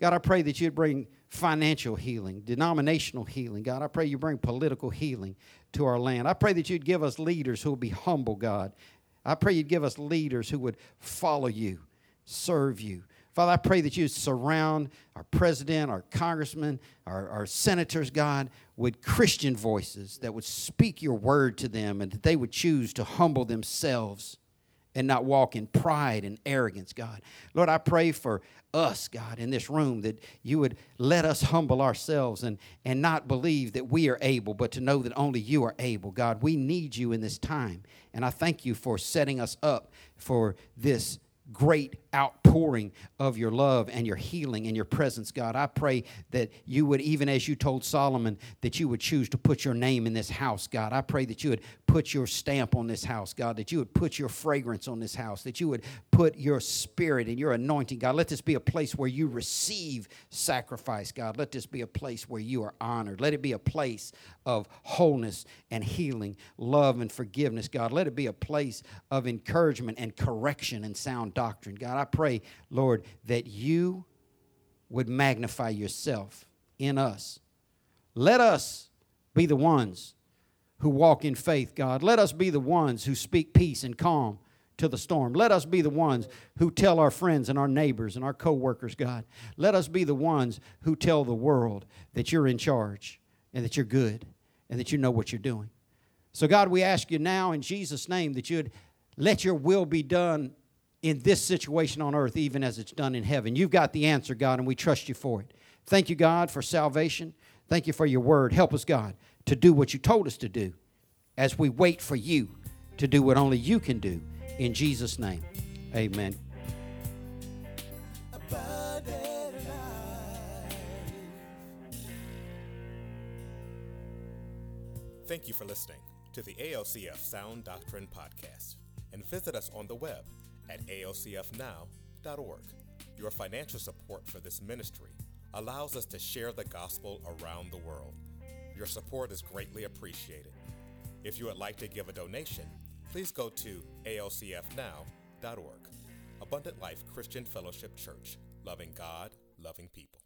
God, I pray that you'd bring financial healing, denominational healing. God, I pray you bring political healing to our land. I pray that you'd give us leaders who will be humble, God. I pray you'd give us leaders who would follow you, serve you. Father, I pray that you surround our president, our congressmen, our senators, God, with Christian voices that would speak your word to them and that they would choose to humble themselves and not walk in pride and arrogance, God. Lord, I pray for us, God, in this room that you would let us humble ourselves and not believe that we are able, but to know that only you are able. God, we need you in this time, and I thank you for setting us up for this great outpouring of your love and your healing and your presence, God. I pray that you would, even as you told Solomon, that you would choose to put your name in this house, God. I pray that you would put your stamp on this house, God, that you would put your fragrance on this house, that you would put your spirit and your anointing, God. Let this be a place where you receive sacrifice, God. Let this be a place where you are honored. Let it be a place of wholeness and healing, love and forgiveness, God. Let it be a place of encouragement and correction and sound doctrine. God, I pray, Lord, that you would magnify yourself in us. Let us be the ones who walk in faith, God. Let us be the ones who speak peace and calm to the storm. Let us be the ones who tell our friends and our neighbors and our co-workers, God. Let us be the ones who tell the world that you're in charge and that you're good and that you know what you're doing. So, God, we ask you now in Jesus' name that you'd let your will be done in this situation on earth even as it's done in heaven. You've got the answer, God, and we trust you for it. Thank you, God, for salvation. Thank you for your word. Help us, God, to do what you told us to do as we wait for you to do what only you can do. In Jesus' name, amen. Thank you for listening to the ALCF Sound Doctrine Podcast. And visit us on the web at alcfnow.org. Your financial support for this ministry allows us to share the gospel around the world. Your support is greatly appreciated. If you would like to give a donation, please go to alcfnow.org. Abundant Life Christian Fellowship Church, loving God, loving people.